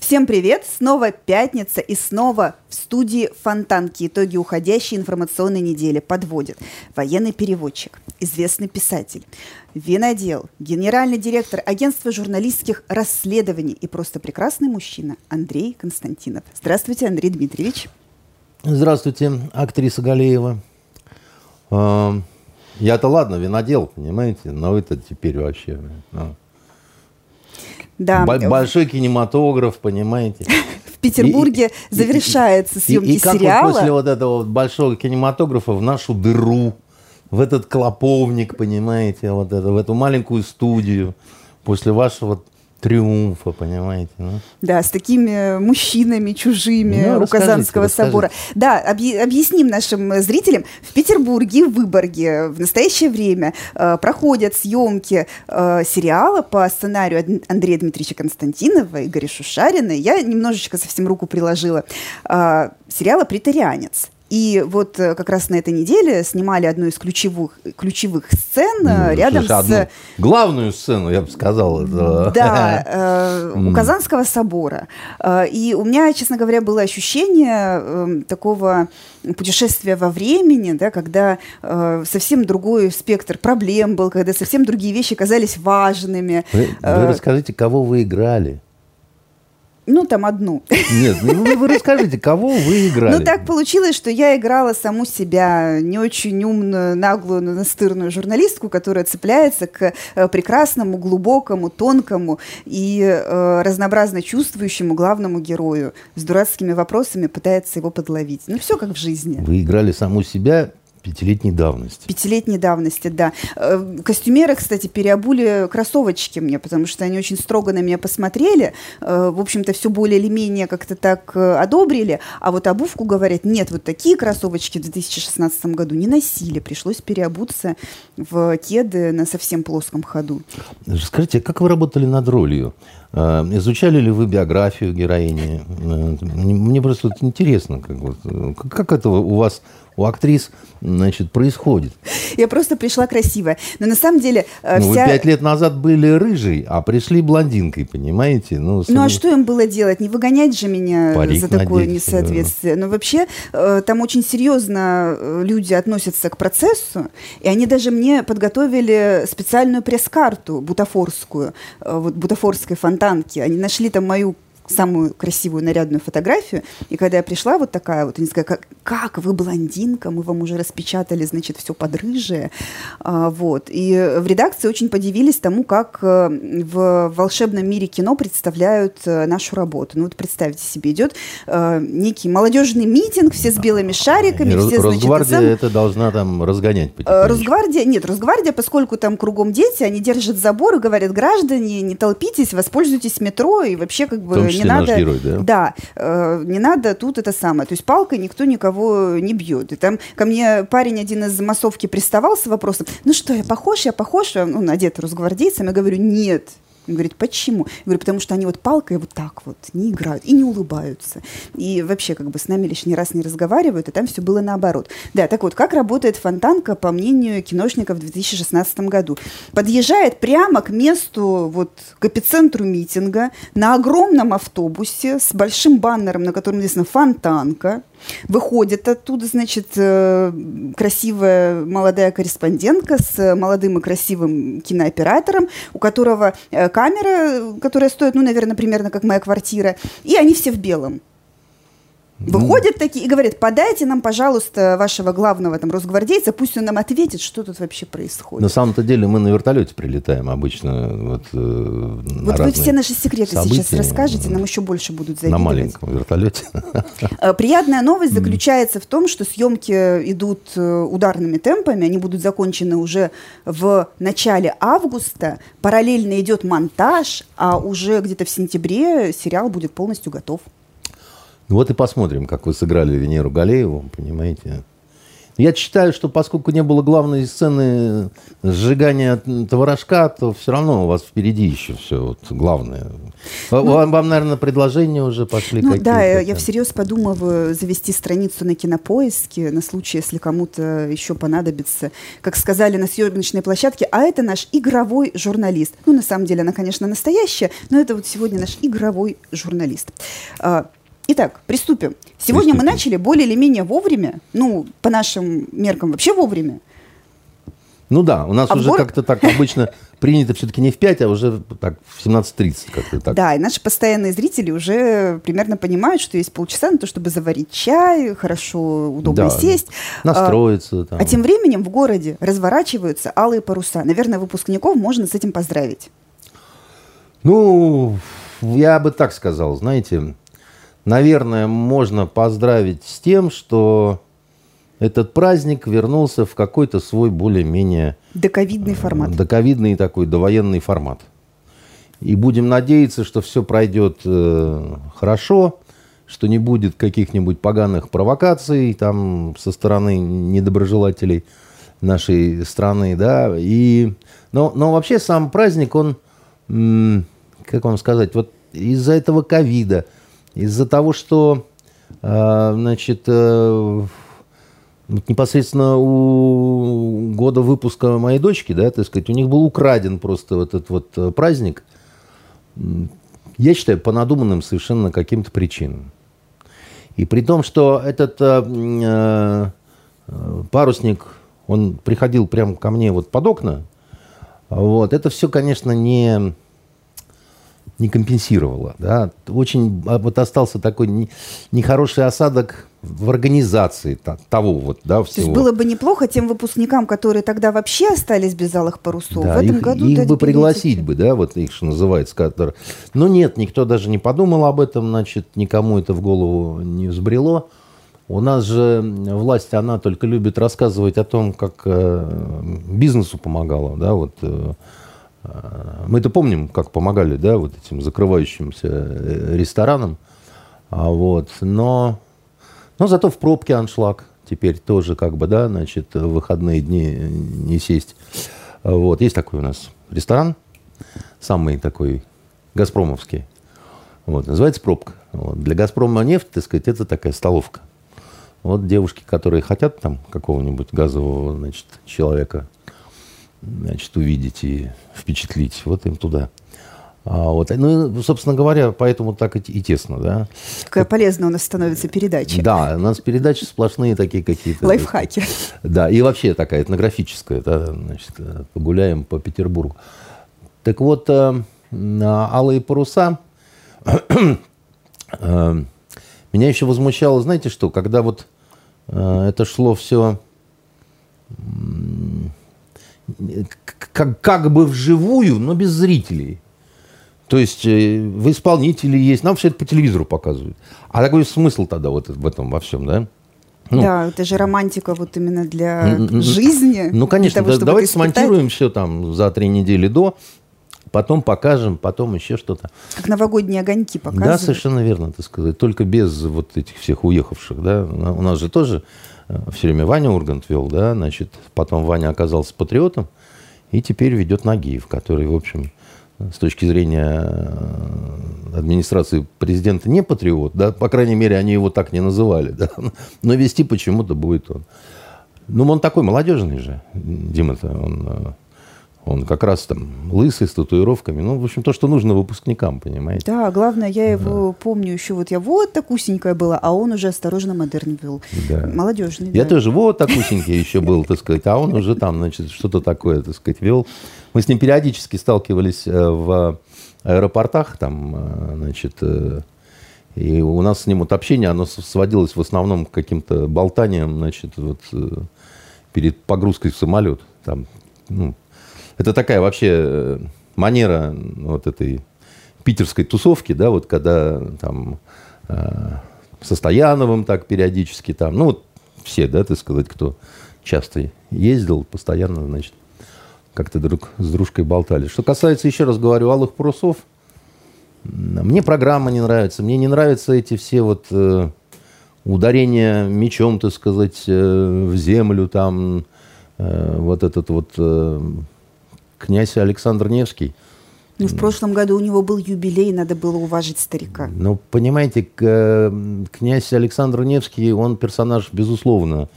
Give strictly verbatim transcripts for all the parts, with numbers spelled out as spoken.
Всем привет! Снова пятница и снова в студии Фонтанки итоги уходящей информационной недели подводит военный переводчик, известный писатель, винодел, генеральный директор агентства журналистских расследований и просто прекрасный мужчина Андрей Константинов. Здравствуйте, Андрей Дмитриевич. Здравствуйте, актриса Галеева. Я-то ладно, винодел, понимаете, но вы-то теперь вообще... Да. Большой кинематограф, понимаете. В Петербурге и, завершается съемки и, и сериала. И как вот после вот этого большого кинематографа в нашу дыру, в этот клоповник, понимаете, вот это, в эту маленькую студию, после вашего триумфа, понимаете. Ну? Да, с такими мужчинами чужими ну, у Казанского собора. Да, объ- объясним нашим зрителям. В Петербурге и в Выборге в настоящее время э, проходят съемки э, сериала по сценарию Андрея Дмитриевича Константинова и Игоря Шушарина. Я немножечко совсем руку приложила. Э, сериала «Претарианец». И вот как раз на этой неделе снимали одну из ключевых, ключевых сцен ну, рядом слушай, с... Одну, главную сцену, я бы сказала. Это... Да, э, у Казанского собора. И у меня, честно говоря, было ощущение э, такого путешествия во времени, да, когда э, совсем другой спектр проблем был, когда совсем другие вещи казались важными. Вы, вы расскажите, кого вы играли? Ну, там одну. Нет, ну вы расскажите, кого вы играли? Ну, так получилось, что я играла саму себя, не очень умную, наглую, настырную журналистку, которая цепляется к прекрасному, глубокому, тонкому и э, разнообразно чувствующему главному герою. С дурацкими вопросами пытается его подловить. Ну, все как в жизни. Вы играли саму себя... Пятилетней давности. Пятилетней давности, да. Костюмеры, кстати, переобули кроссовочки мне, потому что они очень строго на меня посмотрели. В общем-то, все более или менее как-то так одобрили. А вот обувку, говорят, нет, вот такие кроссовочки в две тысячи шестнадцатом году не носили. Пришлось переобуться в кеды на совсем плоском ходу. Скажите, а как вы работали над ролью? Изучали ли вы биографию героини? Мне просто интересно, как, вот, как это у вас, у актрис, значит, происходит. Я просто пришла красивая. Но на самом деле вся... Ну, вы пять лет назад были рыжей, а пришли блондинкой, понимаете? Ну, с... ну а что им было делать? Не выгонять же меня парик за такое надеть, несоответствие. Да. Но вообще там очень серьезно люди относятся к процессу, и они даже мне подготовили специальную пресс-карту бутафорскую, вот бутафорской фонтанки. Они нашли там мою самую красивую нарядную фотографию, и когда я пришла вот такая вот, они сказали, как, как вы блондинка, мы вам уже распечатали, значит, все под рыжее, а, вот. И в редакции очень подивились тому, как в волшебном мире кино представляют нашу работу. Ну вот представьте себе, идет а, некий молодежный митинг, все с белыми шариками. И все, Росгвардия значит, сам... это должна там разгонять. Росгвардия, нет, Росгвардия, поскольку там кругом дети, они держат забор и говорят, граждане, не толпитесь, воспользуйтесь метро и вообще как бы... Не надо, герой, да? Да, э, не надо тут это самое. То есть палкой никто никого не бьет. И там ко мне парень один из массовки приставал с вопросом, ну что, я похож, я похож, он одет росгвардейцем, я говорю, нет. Он говорит, почему? Я говорю, потому что они вот палкой вот так вот не играют и не улыбаются. И вообще как бы с нами лишний раз не разговаривают, а там все было наоборот. Да, так вот, как работает фонтанка, по мнению киношников в две тысячи шестнадцатом году? Подъезжает прямо к месту, вот к эпицентру митинга на огромном автобусе с большим баннером, на котором написано «Фонтанка». Выходит оттуда, значит, красивая молодая корреспондентка с молодым и красивым кинооператором, у которого камера, которая стоит, ну, наверное, примерно как моя квартира, и они все в белом. Выходят такие и говорят, подайте нам, пожалуйста, вашего главного там росгвардейца, пусть он нам ответит, что тут вообще происходит. На самом-то деле мы на вертолете прилетаем обычно. Вот, э, на вот вы все наши секреты события. Сейчас расскажете, нам еще больше будут завидовать. На маленьком вертолете. Приятная новость заключается в том, что съемки идут ударными темпами, они будут закончены уже в начале августа, параллельно идет монтаж, а уже где-то в сентябре сериал будет полностью готов. Вот и посмотрим, как вы сыграли Венеру Галееву, понимаете. Я считаю, что поскольку не было главной сцены сжигания творожка, то все равно у вас впереди еще все вот главное. Ну, вам, вам, наверное, предложения уже пошли ну, какие-то. Да, я всерьез подумала завести страницу на Кинопоиске на случай, если кому-то еще понадобится, как сказали на съемочной площадке, а это наш игровой журналист. Ну, на самом деле, она, конечно, настоящая, но это вот сегодня наш игровой журналист. Итак, приступим. Сегодня приступим. Мы начали более или менее вовремя, ну, по нашим меркам вообще вовремя. Ну да, у нас а уже город... как-то так обычно принято все-таки не в пять, а уже так в семнадцать тридцать как-то так. Да, и наши постоянные зрители уже примерно понимают, что есть полчаса на то, чтобы заварить чай, хорошо, удобно да, сесть. Настроиться. Там. А тем временем в городе разворачиваются алые паруса. Наверное, выпускников можно с этим поздравить. Ну, я бы так сказал, знаете... Наверное, можно поздравить с тем, что этот праздник вернулся в какой-то свой более-менее... Доковидный формат. Доковидный такой, довоенный формат. И будем надеяться, что все пройдет э, хорошо, что не будет каких-нибудь поганых провокаций там, со стороны недоброжелателей нашей страны. Да? И, но, но вообще сам праздник, он, м- как вам сказать, вот из-за этого ковида, из-за того, что значит, непосредственно у года выпуска моей дочки, да, так сказать, у них был украден просто этот вот праздник, я считаю, по надуманным совершенно каким-то причинам. И при том, что этот парусник, он приходил прямо ко мне вот под окна, вот, это все, конечно, не... не компенсировала. Да? Очень вот остался такой не, нехороший осадок в организации того вот, да, всего. То есть было бы неплохо тем выпускникам, которые тогда вообще остались без алых парусов, да, в этом их, году... Их бы пригласить бы, да, вот их, что называется, которые... Но нет, никто даже не подумал об этом, значит, никому это в голову не взбрело. У нас же власть, она только любит рассказывать о том, как э, бизнесу помогала, да, вот... Э, мы-то помним, как помогали, да, вот этим закрывающимся ресторанам. Вот. Но, но зато в пробке аншлаг теперь тоже, как бы, да, значит, в выходные дни не сесть. Вот. Есть такой у нас ресторан, самый такой газпромовский. Вот. Называется «Пробка». Вот. Для «Газпрома» нефть, так сказать, это такая столовка. Вот девушки, которые хотят там какого-нибудь газового, значит, человека, значит, увидеть и впечатлить. Вот им туда. А вот, ну, собственно говоря, поэтому так и тесно, да. Какая вот, полезная у нас становится передача. Да, у нас передачи сплошные такие какие-то. Лайфхаки. Да, и вообще такая этнографическая, да, значит, погуляем по Петербургу. Так вот, алые паруса. Меня еще возмущало, знаете что, когда вот это шло все... Как, как бы вживую, но без зрителей. То есть в исполнителе есть. Нам все это по телевизору показывают. А такой смысл тогда вот в этом во всем, да? Ну, да, это же романтика вот именно для н- жизни. Ну, конечно, того, да, давайте смонтируем все там за три недели до, потом покажем, потом еще что-то. Как новогодние огоньки показывают. Да, совершенно верно, так сказать. Только без вот этих всех уехавших, да. У нас же тоже... Все время Ваня Ургант вел, да, значит, потом Ваня оказался патриотом, и теперь ведет Нагиев, который, в общем, с точки зрения администрации президента не патриот, да, по крайней мере, они его так не называли, да, но вести почему-то будет он. Ну, он такой молодежный же, Дима-то, он, он как раз там лысый, с татуировками, ну, в общем, то, что нужно выпускникам, понимаете. Да, главное, я его да. помню еще, вот я вот так усенькая была, а он уже осторожно модерн вел, да. молодежный. Я да. тоже вот так усенький еще был, так сказать, а он уже там, значит, что-то такое, так сказать, вел. Мы с ним периодически сталкивались в аэропортах, там, значит, и у нас с ним вот общение, оно сводилось в основном к каким-то болтаниям, значит, вот перед погрузкой в самолет, там, ну, это такая вообще манера вот этой питерской тусовки, да, вот когда там э, со Стояновым так периодически там, ну вот все, да, так сказать, кто часто ездил, постоянно, значит, как-то друг с дружкой болтали. Что касается, еще раз говорю, алых парусов, мне программа не нравится, мне не нравятся эти все вот э, ударение мечом, так сказать, в землю, там вот этот вот князь Александр Невский. Ну, в прошлом году у него был юбилей, надо было уважить старика. Ну, понимаете, князь Александр Невский, он персонаж, безусловно,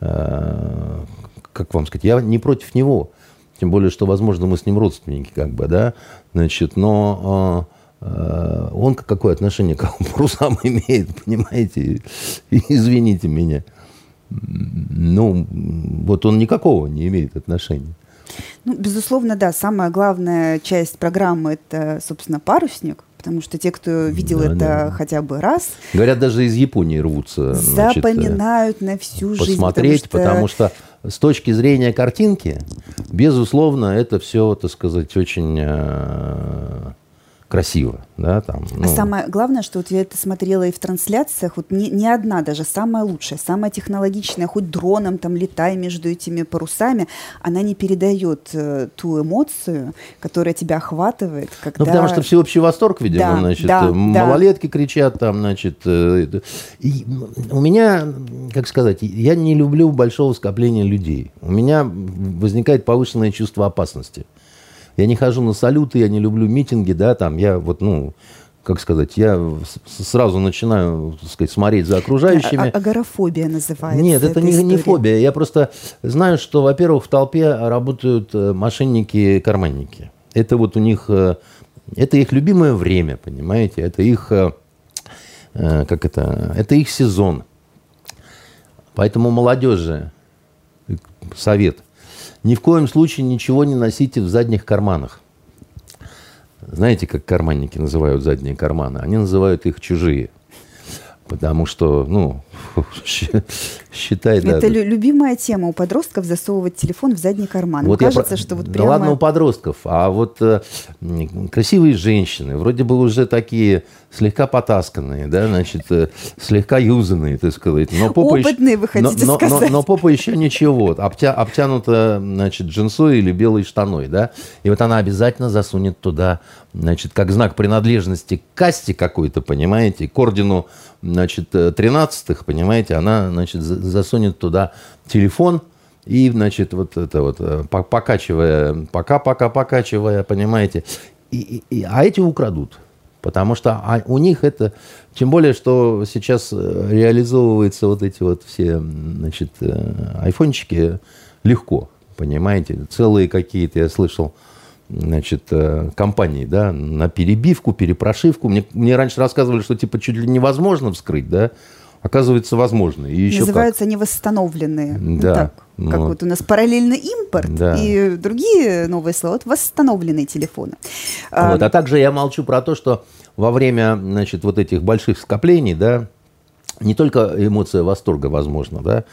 как вам сказать, я не против него, тем более, что, возможно, мы с ним родственники, как бы, да, значит, но... Он какое отношение к алым парусам имеет, понимаете? Извините меня. Ну, вот он никакого не имеет отношения. Ну, безусловно, да. Самая главная часть программы – это, собственно, парусник. Потому что те, кто видел да, это да. хотя бы раз... Говорят, даже из Японии рвутся. Запоминают, значит, на всю посмотреть, жизнь. Посмотреть, потому что... потому что с точки зрения картинки, безусловно, это все, так сказать, очень... красиво, да, там. Ну. А самое главное, что вот я это смотрела и в трансляциях, вот не, не одна даже, самая лучшая, самая технологичная, хоть дроном там летай между этими парусами, она не передает э, ту эмоцию, которая тебя охватывает, когда... Ну, потому что всеобщий восторг, видимо, да, значит, да, малолетки да. кричат там, значит. Э, и у меня, как сказать, я не люблю большого скопления людей. У меня возникает повышенное чувство опасности. Я не хожу на салюты, я не люблю митинги, да, там, я вот, ну, как сказать, я сразу начинаю, так сказать, смотреть за окружающими. А- агорафобия называется. Нет, это не, не фобия, я просто знаю, что, во-первых, в толпе работают мошенники-карманники. Это вот у них, это их любимое время, понимаете, это их, как это, это их сезон. Поэтому молодежи совет. Ни в коем случае ничего не носите в задних карманах. Знаете, как карманники называют задние карманы? Они называют их чужие. Потому что, ну, считай... Это да, лю- любимая тема у подростков — засовывать телефон в задний карман. Вот кажется, про... что вот прямо... Да ладно у подростков. А вот э, красивые женщины, вроде бы уже такие слегка потасканные, да, значит, э, слегка юзанные, так сказать. Но попа опытные, еще... вы хотите но, сказать. Но, но, но попа еще ничего. Обтя... Обтянута, значит, джинсой или белой штаной, да. И вот она обязательно засунет туда, значит, как знак принадлежности к касте какой-то, понимаете, к ордену, значит, тринадцатых, понимаете, она, значит, засунет туда телефон и, значит, вот это вот, покачивая, пока-пока покачивая, понимаете, и, и, а эти украдут, потому что у них это, тем более, что сейчас реализовываются вот эти вот все, значит, айфончики легко, понимаете, целые какие-то, я слышал, значит, компании, да, на перебивку, перепрошивку. Мне, мне раньше рассказывали, что, типа, чуть ли невозможно вскрыть, да, оказывается, возможно. И еще называются они восстановленные. Да. Ну, так, как вот. вот у нас параллельный импорт да. и другие новые слова. Вот восстановленные телефоны. Вот. А также я молчу про то, что во время, значит, вот этих больших скоплений, да, не только эмоция восторга, возможно, да,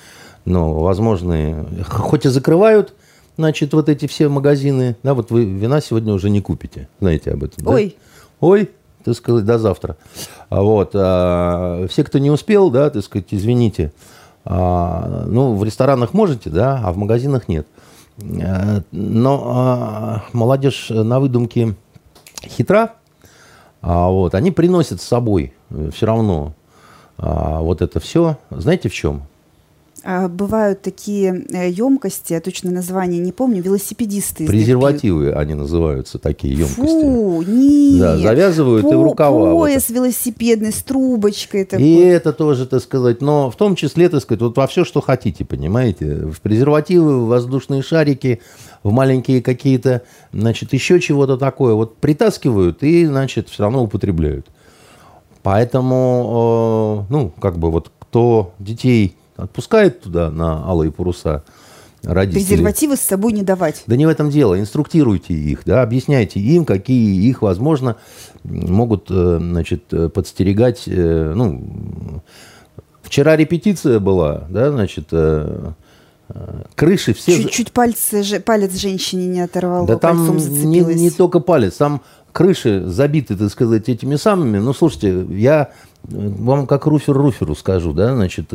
но возможные, хоть и закрывают, значит, вот эти все магазины, да, вот вы вина сегодня уже не купите, знаете об этом, да? Ой. Ой, так сказать, до завтра. Вот, а, все, кто не успел, да, так сказать, извините, а, ну, в ресторанах можете, да, а в магазинах нет. А, но а, молодежь на выдумке хитра, а, вот, они приносят с собой все равно а, вот это все, знаете, в чем? Бывают такие емкости, я точно название не помню, велосипедисты. Презервативы они называются, такие емкости. Фу, нет. Да, завязывают По- и в рукава. Пояс вот. велосипедный с трубочкой. Такой. И это тоже, так сказать, но в том числе, так сказать, вот во все, что хотите, понимаете. В презервативы, в воздушные шарики, в маленькие какие-то, значит, еще чего-то такое. Вот притаскивают и, значит, все равно употребляют. Поэтому, ну, как бы вот кто детей... отпускает туда на алые паруса родители. Презервативы с собой не давать. Да не в этом дело. Инструктируйте их, да, объясняйте им, какие их, возможно, могут, значит, подстерегать. Ну, вчера репетиция была, да, значит, крыши все... Чуть-чуть пальцы, палец женщине не оторвало, да там не, не только палец, там крыши забиты, так сказать, этими самыми. Ну, слушайте, я... Вам как руфер руферу скажу, да, значит,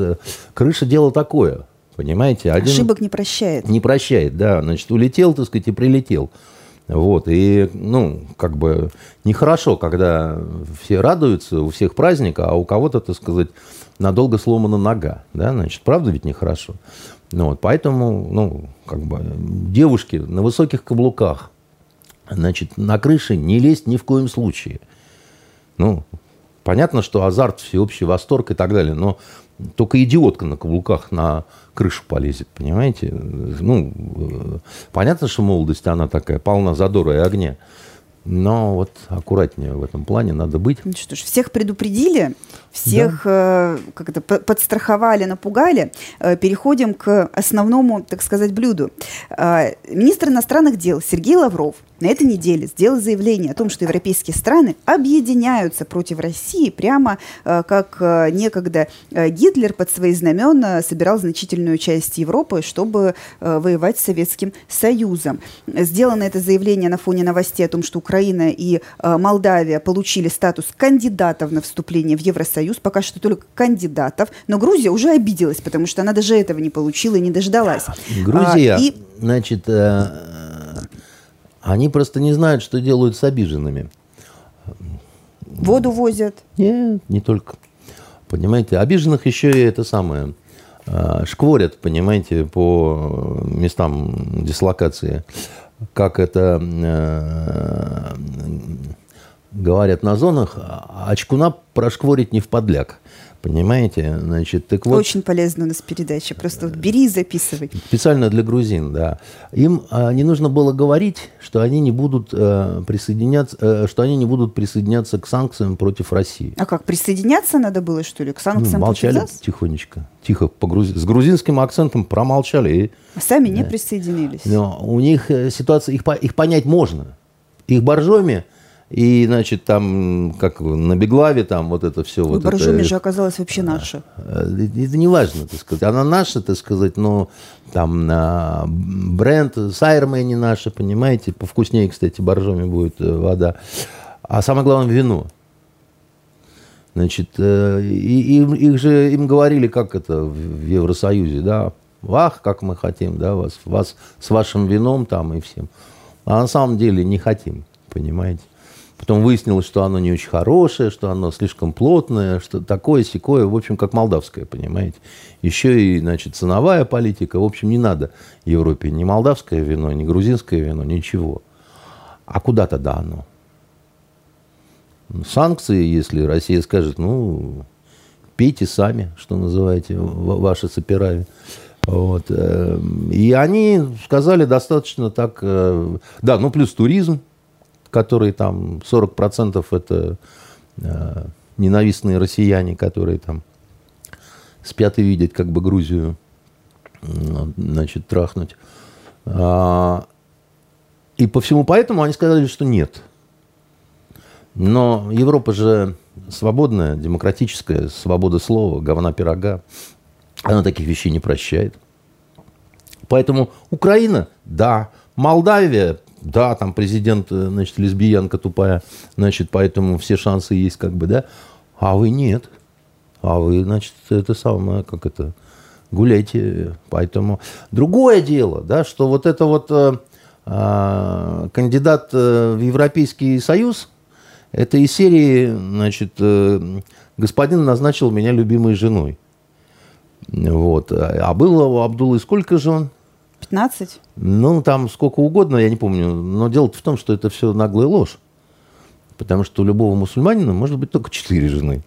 крыша дело такое, понимаете? Один... Ошибок не прощает. Не прощает, да, значит, улетел, так сказать, и прилетел. Вот, и, ну, как бы нехорошо, когда все радуются, у всех праздник, а у кого-то, так сказать, надолго сломана нога, да, значит, правда ведь нехорошо. Ну, вот, поэтому, ну, как бы, девушки на высоких каблуках, значит, на крыше не лезть ни в коем случае. Ну, понятно, что азарт, всеобщий восторг и так далее, но только идиотка на каблуках на крышу полезет, понимаете? Ну, понятно, что молодость, она такая, полна задора и огня. Но вот аккуратнее в этом плане надо быть. Ну что ж, всех предупредили, всех да. э, как-то подстраховали, напугали. Э, переходим к основному, так сказать, блюду. Э, министр иностранных дел Сергей Лавров на этой неделе сделал заявление о том, что европейские страны объединяются против России, прямо э, как э, некогда э, Гитлер под свои знамена собирал значительную часть Европы, чтобы э, воевать с Советским Союзом. Сделано это заявление на фоне новостей о том, что Украина Украина и э, Молдавия получили статус кандидатов на вступление в Евросоюз, пока что только кандидатов, но Грузия уже обиделась, потому что она даже этого не получила и не дождалась. Грузия, а, и... значит, э, они просто не знают, что делают с обиженными. Воду возят? Нет, не только. Понимаете, обиженных еще и это самое, э, шкворят, понимаете, по местам дислокации. Как это э, говорят на зонах, очкуна прошкворить не в подляк. Понимаете? Значит, так вот, очень полезна у нас передача. Просто вот бери и записывай. Специально для грузин, да. Им э, не нужно было говорить, что они не будут э, присоединяться, э, что они не будут присоединяться к санкциям против России. А как, присоединяться надо было, что ли, к санкциям ну, против нас? Молчали тихонечко. Тихо, погруз... с грузинским акцентом промолчали. И... Сами не присоединились. Но у них ситуация, их, их понять можно. Их Боржоми и, значит, там, как на Беглаве, там вот это все. Вот Боржоми это... же оказалось вообще наше. Это не важно, так сказать. Она наша, так сказать, но там бренд, сайрмэ не наша, понимаете. Повкуснее, кстати, Боржоми будет вода. А самое главное, вино. Значит, и, им, их же, им говорили, как это в Евросоюзе, да, вах, как мы хотим, да, вас, вас с вашим вином там и всем. А на самом деле не хотим, понимаете. Потом выяснилось, что оно не очень хорошее, что оно слишком плотное, что такое-сякое, в общем, как молдавское, понимаете. Еще и, значит, ценовая политика, в общем, не надо Европе ни молдавское вино, ни грузинское вино, ничего. А куда-то да оно. Санкции, если Россия скажет, ну, пейте сами, что называете, ваши саперави. Вот. И они сказали достаточно так... Да, ну, плюс туризм, который там сорок процентов это ненавистные россияне, которые там спят и видят, как бы Грузию, значит, трахнуть. И по всему поэтому они сказали, что нет. Но Европа же свободная, демократическая, свобода слова, говна пирога. Она таких вещей не прощает. Поэтому Украина, да. Молдавия, да, там президент, значит, лесбиянка тупая, значит, поэтому все шансы есть, как бы, да. А вы нет. А вы, значит, это самое, как это, гуляйте. Поэтому другое дело, да, что вот это вот а, кандидат в Европейский Союз, это из серии, значит, господин назначил меня любимой женой. Вот. А было у Абдулы сколько жен? пятнадцать. Ну, там сколько угодно, я не помню. Но дело-то в том, что это все наглая ложь. Потому что у любого мусульманина может быть только четыре жены.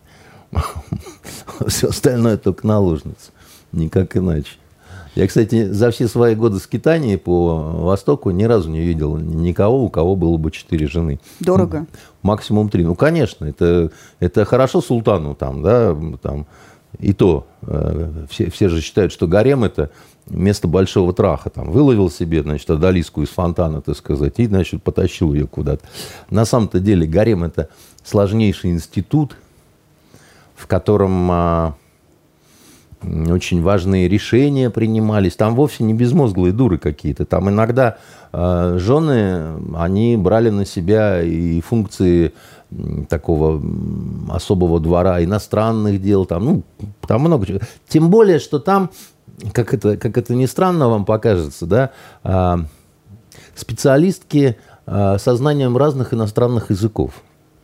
Все остальное только наложница. Никак иначе. Я, кстати, за все свои годы скитания по Востоку ни разу не видел никого, у кого было бы четыре жены. Дорого. Максимум три. Ну, конечно, это, это хорошо султану там, да, там, и то. Все, все же считают, что гарем – это место большого траха. Там выловил себе, значит, одалиску из фонтана, так сказать, и, значит, потащил ее куда-то. На самом-то деле гарем – это сложнейший институт, в котором... Очень важные решения принимались. Там вовсе не безмозглые дуры какие-то. Там иногда э, жены, они брали на себя и функции э, такого особого двора, иностранных дел. Там, ну, там много чего. Тем более, что там, как это, как это ни странно вам покажется, да, э, специалистки со знанием разных иностранных языков.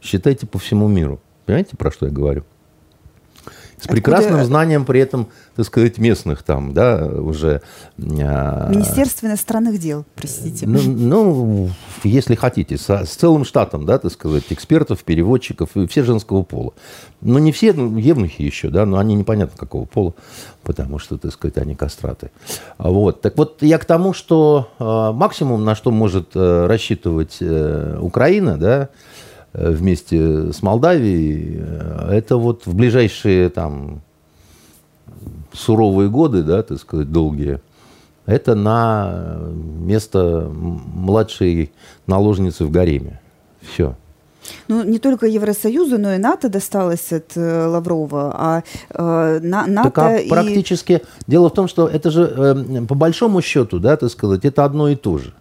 Считайте по всему миру. Понимаете, про что я говорю? С прекрасным Откуда... знанием при этом, так сказать, местных там, да, уже... Министерство иностранных дел, простите. Ну, ну если хотите, со, с целым штатом, да, так сказать, экспертов, переводчиков, и все женского пола. Но не все, ну, евнухи еще, да, но они непонятно какого пола, потому что, так сказать, они кастраты. Вот, так вот я к тому, что максимум, на что может рассчитывать Украина, да, вместе с Молдавией, это вот в ближайшие там суровые годы, да, так сказать, долгие, это на место младшей наложницы в гареме. Все. Ну, не только Евросоюзу, но и НАТО досталось от Лаврова, а э, на, НАТО так, а практически... И... Дело в том, что это же, э, по большому счету, да, так сказать, это одно и то же.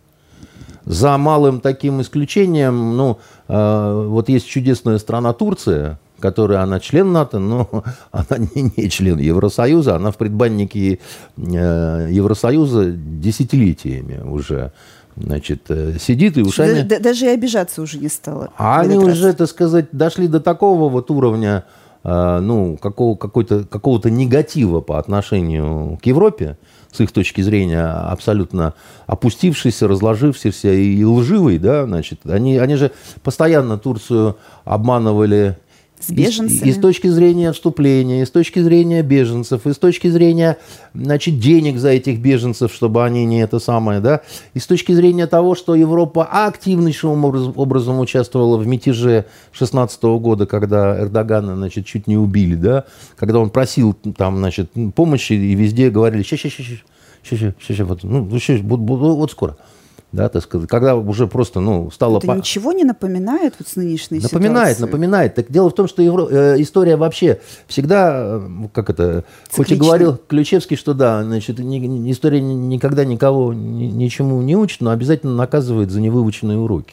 За малым таким исключением, ну, э, вот есть чудесная страна Турция, которая, она член НАТО, но она не, не член Евросоюза, она в предбаннике э, Евросоюза десятилетиями уже, значит, сидит и ушами... Да, да, даже и обижаться уже не стало. А они уже, так сказать, дошли до такого вот уровня, э, ну, какого, какой-то, какого-то негатива по отношению к Европе, с их точки зрения, абсолютно опустившийся, разложившийся и лживый, да, значит, они, они же постоянно Турцию обманывали с беженцами. И, и с точки зрения вступления, и с точки зрения беженцев, и с точки зрения, значит, денег за этих беженцев, чтобы они не это самое, да, и с точки зрения того, что Европа активнейшим образом участвовала в мятеже шестнадцатого года, когда Эрдогана, значит, чуть не убили, да, когда он просил там, значит, помощи, и везде говорили, ща, ща, ща, ща, ща, ща, ща, ща, вот, ну, ща, вот, вот скоро. Да, так сказать, когда уже просто, ну, стало... Это по... ничего не напоминает вот с нынешней напоминает, ситуацией? Напоминает, напоминает. Так дело в том, что евро... э, история вообще всегда, как это... Циклично. Хоть и говорил Ключевский, что да, значит, ни, ни, история никогда никого ни, ничему не учит, но обязательно наказывает за невыученные уроки.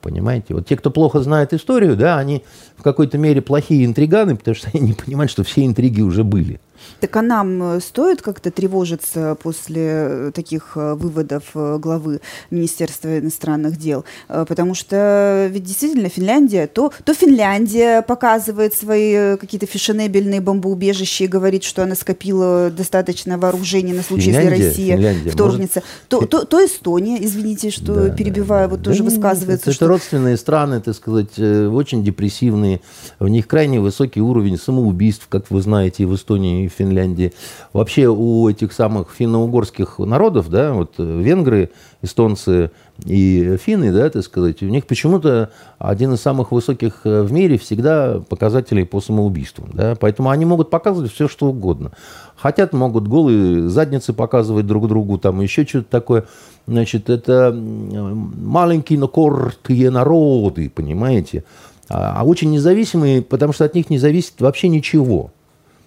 Понимаете? Вот те, кто плохо знает историю, да, они в какой-то мере плохие интриганы, потому что они не понимают, что все интриги уже были. Так а нам стоит как-то тревожиться после таких выводов главы Министерства иностранных дел? Потому что ведь действительно Финляндия, то, то Финляндия показывает свои какие-то фешенебельные бомбоубежища и говорит, что она скопила достаточно вооружений на случай, Финляндия, если Россия Финляндия, вторгнется. Может... То, то, то Эстония, извините, что да, перебиваю, вот да, тоже да, высказывается. Это что... родственные страны, так сказать, очень депрессивные, у них крайне высокий уровень самоубийств, как вы знаете, и в Эстонии, и в Финляндии. Вообще у этих самых финно-угорских народов, да, вот венгры, эстонцы и финны, да, так сказать, у них почему-то один из самых высоких в мире всегда показателей по самоубийствам, да, поэтому они могут показывать все, что угодно. Хотят, могут голые задницы показывать друг другу, там еще что-то такое. Значит, это маленькие, но крепкие народы, понимаете, а очень независимые, потому что от них не зависит вообще ничего.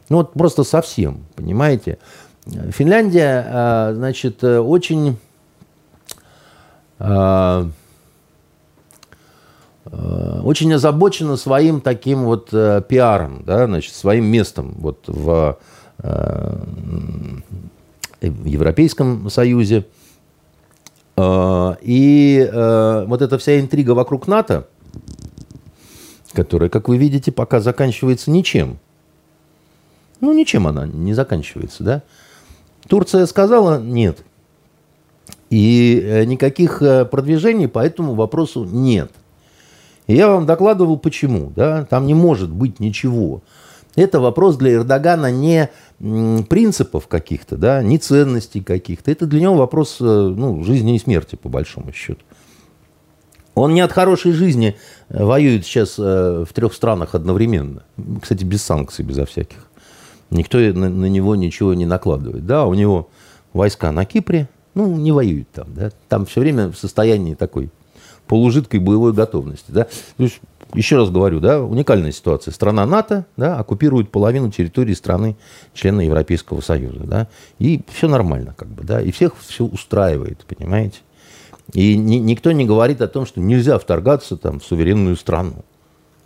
Ну вот просто совсем, понимаете. Финляндия, значит, очень очень озабочена своим таким вот пиаром, да, значит, своим местом вот в Европейском Союзе. И вот эта вся интрига вокруг НАТО, которая, как вы видите, пока заканчивается ничем. Ну, ничем она не заканчивается, да? Турция сказала нет. И никаких продвижений по этому вопросу нет. И я вам докладывал, почему, да? Там не может быть ничего. Это вопрос для Эрдогана не принципов каких-то, да, не ценностей каких-то. Это для него вопрос, ну, жизни и смерти, по большому счету. Он не от хорошей жизни воюет сейчас в трех странах одновременно. Кстати, без санкций, безо всяких. Никто на, на него ничего не накладывает. Да, у него войска на Кипре, ну, не воюют там, да. Там все время в состоянии такой полужидкой боевой готовности, да. То есть, еще раз говорю, да, уникальная ситуация. Страна НАТО, да, оккупирует половину территории страны, члена Европейского Союза, да. И все нормально, как бы, да. И всех все устраивает, понимаете. И ни, никто не говорит о том, что нельзя вторгаться там в суверенную страну.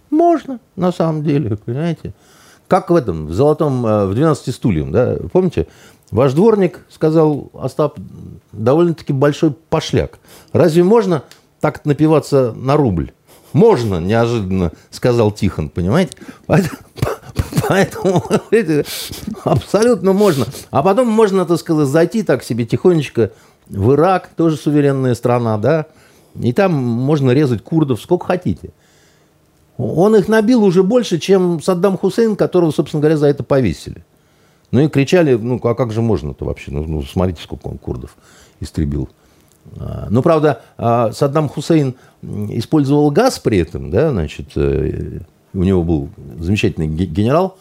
Можно, на самом деле, понимаете. Как в этом, в золотом, в двенадцати стульях, да, помните? Ваш дворник, сказал Остап, довольно-таки большой пошляк. Разве можно так напиваться на рубль. Можно, неожиданно сказал Тихон, понимаете? Поэтому абсолютно можно. А потом можно, так сказать, зайти так себе тихонечко в Ирак, тоже суверенная страна, да? И там можно резать курдов сколько хотите. Он их набил уже больше, чем Саддам Хусейн, которого, собственно говоря, за это повесили. Ну и кричали, ну а как же можно-то вообще? Ну смотрите, сколько он курдов истребил. Ну, правда, Саддам Хусейн использовал газ при этом, да, значит, у него был замечательный генерал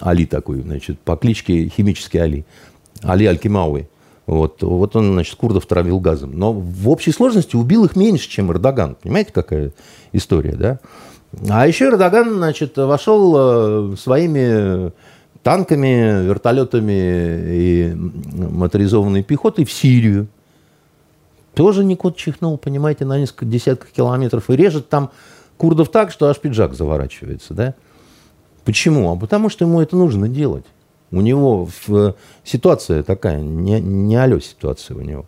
Али такой, значит, по кличке химический Али, Али Аль-Кимауи. Вот, вот он, значит, курдов травил газом. Но в общей сложности убил их меньше, чем Эрдоган. Понимаете, какая история, да? А еще Эрдоган, значит, вошел своими танками, вертолетами и моторизованной пехотой в Сирию. Тоже Никот чихнул, понимаете, на несколько десятков километров. И режет там курдов так, что аж пиджак заворачивается. Да? Почему? А потому что ему это нужно делать. У него в, ситуация такая, не, не алё ситуация у него.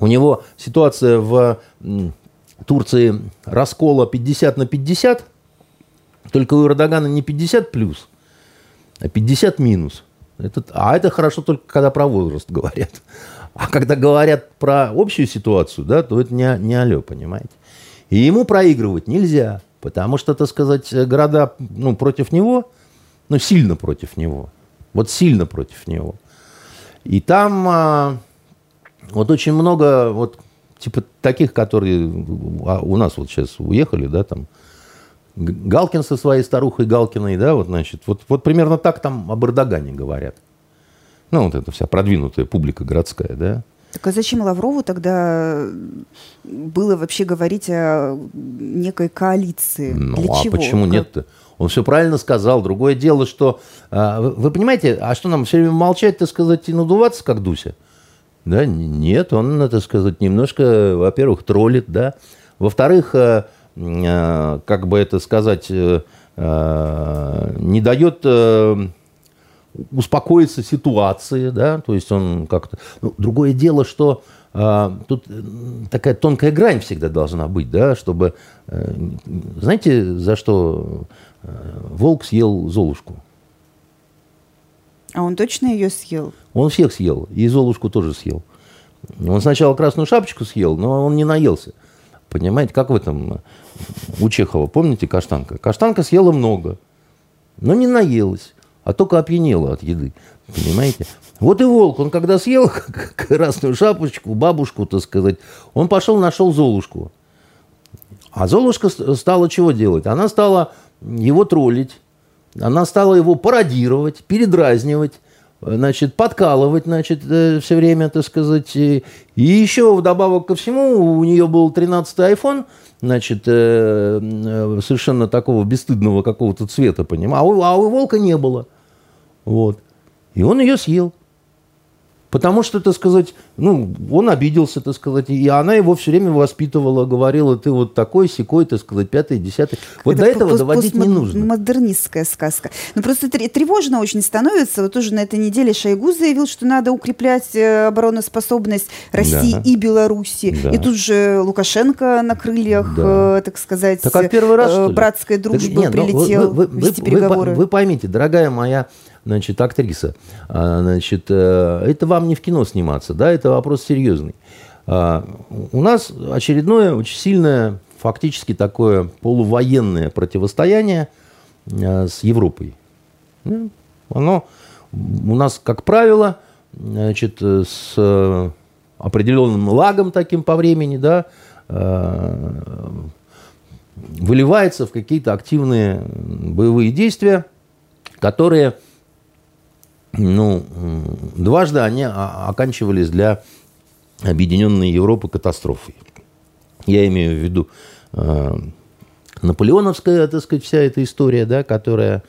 У него ситуация в Турции раскола пятьдесят на пятьдесят. Только у Эрдогана не пятьдесят плюс, а пятьдесят минус. Это, а это хорошо только когда про возраст говорят. А когда говорят про общую ситуацию, да, то это не, не алё, понимаете. И ему проигрывать нельзя, потому что, так сказать, города, ну, против него, ну, сильно против него. Вот сильно против него. И там а, вот очень много вот типа таких, которые у нас вот сейчас уехали, да, там Галкин со своей старухой Галкиной, да, вот, значит, вот, вот примерно так там об Эрдогане говорят. Ну, вот эта вся продвинутая публика городская, да. Так а зачем Лаврову тогда было вообще говорить о некой коалиции? Ну, для а чего? Почему как... нет-то? Он все правильно сказал. Другое дело, что... Вы понимаете, а что нам все время молчать, так сказать, и надуваться, как Дуся? Да, нет, он, так сказать, немножко, во-первых, троллит, да. Во-вторых, как бы это сказать, не дает... успокоится ситуация, да, то есть он как-то... Ну, другое дело, что э, тут такая тонкая грань всегда должна быть, да, чтобы... Э, знаете, за что э, волк съел Золушку? А он точно ее съел? Он всех съел, и Золушку тоже съел. Он сначала Красную Шапочку съел, но он не наелся. Понимаете, как в этом... У Чехова, помните, каштанка? Каштанка съела много, но не наелась. А только опьянела от еды, понимаете? Вот и волк, он когда съел Красную Шапочку, бабушку, так сказать, он пошел, нашел Золушку. А Золушка стала чего делать? Она стала его троллить, она стала его пародировать, передразнивать, значит, подкалывать, значит, все время, так сказать. И еще вдобавок ко всему у нее был тринадцатый айфон, значит, совершенно такого бесстыдного какого-то цвета, понимаешь? А у, а у волка не было. Вот. И он ее съел. Потому что, так сказать, ну, он обиделся, так сказать, и она его все время воспитывала, говорила, ты вот такой, сякой, так сказать, пятый, десятый. Вот это до этого доводить не нужно. Модернистская сказка. Ну, просто тревожно очень становится. Вот уже на этой неделе Шойгу заявил, что надо укреплять обороноспособность России, да, и Беларуси. Да. И тут же Лукашенко на крыльях, да, так сказать, так, а первый раз, братской дружбы так, нет, прилетел вы, вы, вести вы, переговоры. Вы, вы поймите, дорогая моя... Значит, актриса, значит, это вам не в кино сниматься, да, это вопрос серьезный. У нас очередное очень сильное, фактически такое полувоенное противостояние с Европой. Оно у нас, как правило, значит, с определенным лагом таким по времени, да, выливается в какие-то активные боевые действия, которые... Ну, дважды они оканчивались для объединенной Европы катастрофой. Я имею в виду э, наполеоновская, так сказать, вся эта история, да, которая...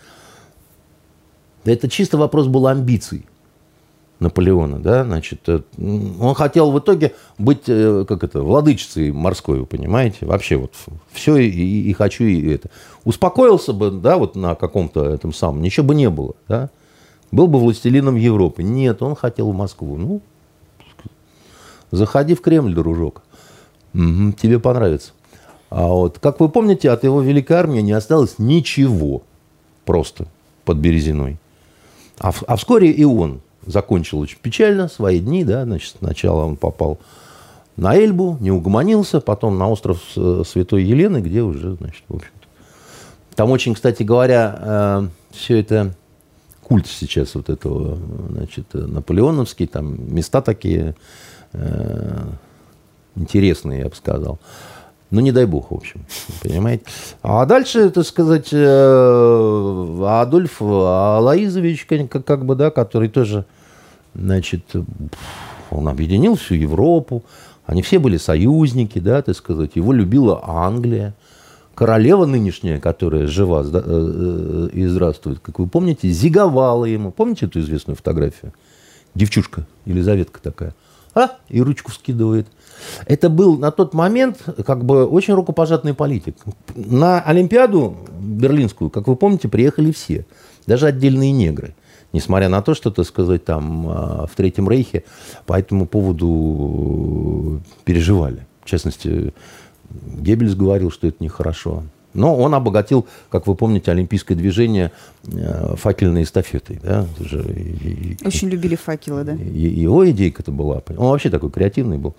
Это чисто вопрос был амбиций Наполеона, да, значит, он хотел в итоге быть, как это, владычицей морской, вы понимаете, вообще вот все и, и хочу, и это. Успокоился бы, да, вот на каком-то этом самом, ничего бы не было, да. Был бы властелином Европы. Нет, он хотел в Москву. Ну, заходи в Кремль, дружок. Угу, тебе понравится. А вот, как вы помните, от его великой армии не осталось ничего просто под Березиной. А, а вскоре и он закончил очень печально свои дни. Да, значит, сначала он попал на Эльбу, не угомонился, потом на остров Святой Елены, где уже, значит, в общем-то. Там очень, кстати говоря, все это культ сейчас вот этого, значит, наполеоновский, там места такие интересные, я бы сказал. Ну, не дай бог, в общем, понимаете. А дальше, так сказать, Адольф Алаизович, как, как бы, да, который тоже, значит, он объединил всю Европу. Они все были союзники, да, так сказать. Его любила Англия. Королева нынешняя, которая жива и здравствует, как вы помните, зиговала ему. Помните эту известную фотографию? Девчушка, Елизаветка такая. А, и ручку скидывает. Это был на тот момент как бы очень рукопожатный политик. На Олимпиаду берлинскую, как вы помните, приехали все. Даже отдельные негры. Несмотря на то, что, так сказать, там в Третьем Рейхе по этому поводу переживали. В частности, Геббельс говорил, что это нехорошо. Но он обогатил, как вы помните, олимпийское движение факельной эстафетой. Да? Очень любили факелы, да? Его идейка-то была. Он вообще такой креативный был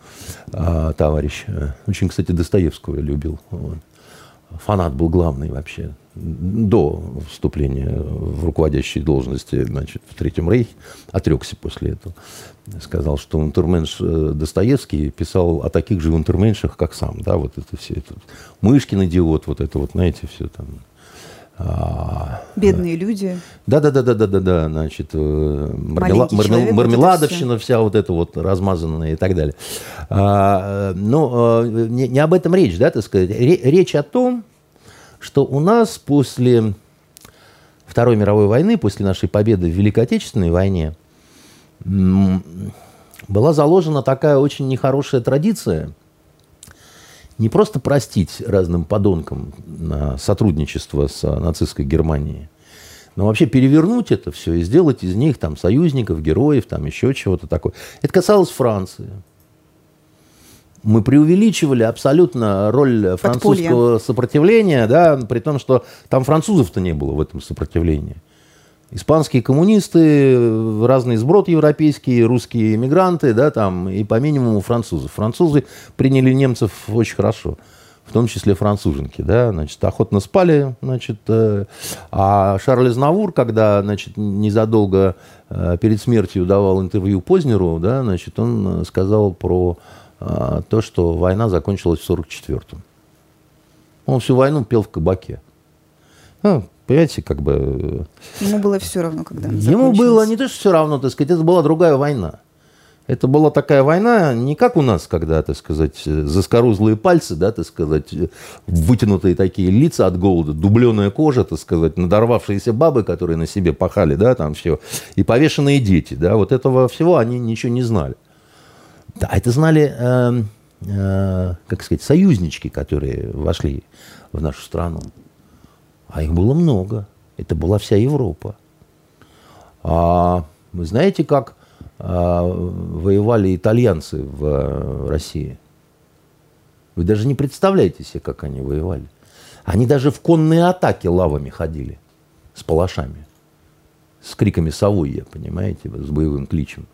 товарищ. Очень, кстати, Достоевского любил. Фанат был главный вообще. До вступления в руководящие должности, значит, в Третьем Рейхе. Отрекся после этого. Сказал, что унтерменш Достоевский писал о таких же унтерменшах, как сам. Да, вот это все. Это, Мышкин идиот, вот это вот, знаете, все там. А, Бедные да. люди. Да-да-да-да-да-да, значит, мармела, мармел, мармеладовщина вся вот эта вот размазанная и так далее. А, ну, не, не об этом речь, да, так сказать. Речь о том, что у нас после Второй мировой войны, после нашей победы в Великой Отечественной войне, была заложена такая очень нехорошая традиция не просто простить разным подонкам сотрудничество с нацистской Германией, но вообще перевернуть это все и сделать из них там союзников, героев, там еще чего-то такое. Это касалось Франции. Мы преувеличивали абсолютно роль французского сопротивления, да, при том, что там французов-то не было в этом сопротивлении. Испанские коммунисты, разный сброд европейский, русские эмигранты, да, там, и по минимуму французов. Французы приняли немцев очень хорошо, в том числе француженки, да, значит, охотно спали, значит, а Шарль Азнавур, когда, значит, незадолго перед смертью давал интервью Познеру, да, значит, он сказал про то, что война закончилась в сорок четвёртом. Он всю войну пел в кабаке. Ну, понимаете, как бы... Ему было все равно, когда она закончилась. Ему было не то, что все равно, так сказать, это была другая война. Это была такая война, не как у нас, когда, так сказать, заскорузлые пальцы, да, так сказать, вытянутые такие лица от голода, дубленая кожа, так сказать, надорвавшиеся бабы, которые на себе пахали, да, там все, и повешенные дети, да, вот этого всего они ничего не знали. Да, это знали, э, э, как сказать, союзнички, которые вошли в нашу страну. А их было много. Это была вся Европа. А вы знаете, как а, воевали итальянцы в а, России? Вы даже не представляете себе, как они воевали. Они даже в конные атаки лавами ходили. С палашами. С криками «Савойя», понимаете, с боевым кличем.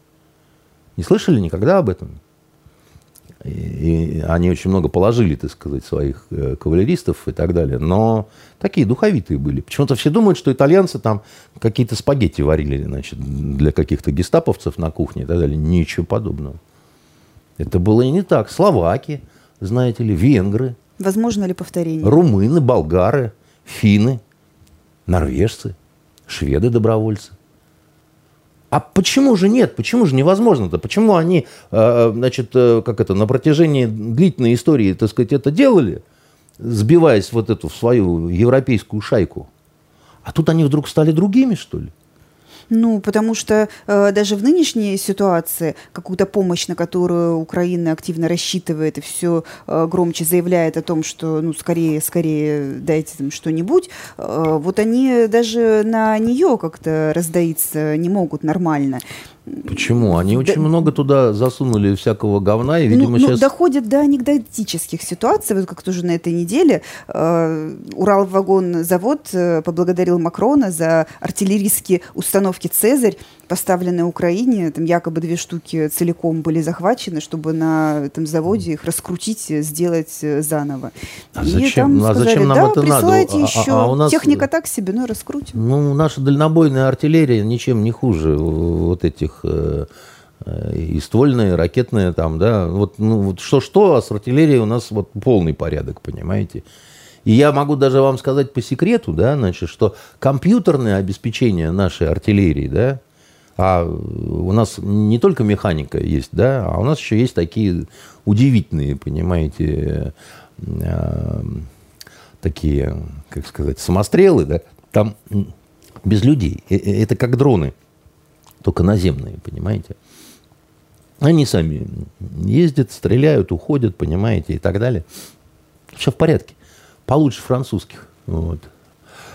Не слышали никогда об этом? И они очень много положили, так сказать, своих кавалеристов и так далее. Но такие духовитые были. Почему-то все думают, что итальянцы там какие-то спагетти варили, значит, для каких-то гестаповцев на кухне и так далее. Ничего подобного. Это было и не так. Словаки, знаете ли, венгры. Возможно ли повторение? Румыны, болгары, финны, норвежцы, шведы-добровольцы. А почему же нет? Почему же невозможно-то? Почему они, значит, как это, на протяжении длительной истории, так сказать, это делали, сбиваясь вот эту в свою европейскую шайку? А тут они вдруг стали другими, что ли? Ну, потому что э, даже в нынешней ситуации какую-то помощь, на которую Украина активно рассчитывает и все э, громче заявляет о том, что, ну, скорее, скорее дайте там что-нибудь, э, вот они даже на нее как-то раздоиться не могут нормально. Почему? Они очень да, много туда засунули всякого говна, и, видимо, ну, ну, сейчас... доходит до анекдотических ситуаций. Вот как тоже на этой неделе э, Уралвагонзавод поблагодарил Макрона за артиллерийские установки «Цезарь», поставленные Украине. Там якобы две штуки целиком были захвачены, чтобы на этом заводе их раскрутить, сделать заново. А и зачем, там сказали, а зачем нам да, это присылайте надо? Еще. А, а у нас... Техника так себе, но раскрутим. Ну, наша дальнобойная артиллерия ничем не хуже вот этих... и ствольные, и ракетные там, да, вот, ну, вот что-что, а с артиллерией у нас вот полный порядок, понимаете. И я могу даже вам сказать по секрету, да, значит, что компьютерное обеспечение нашей артиллерии, да, а у нас не только механика есть, да, а у нас еще есть такие удивительные, понимаете, такие, как сказать, самострелы, да, там без людей, это как дроны. Только наземные, понимаете? Они сами ездят, стреляют, уходят, понимаете, и так далее. Все в порядке. Получше французских. Вот.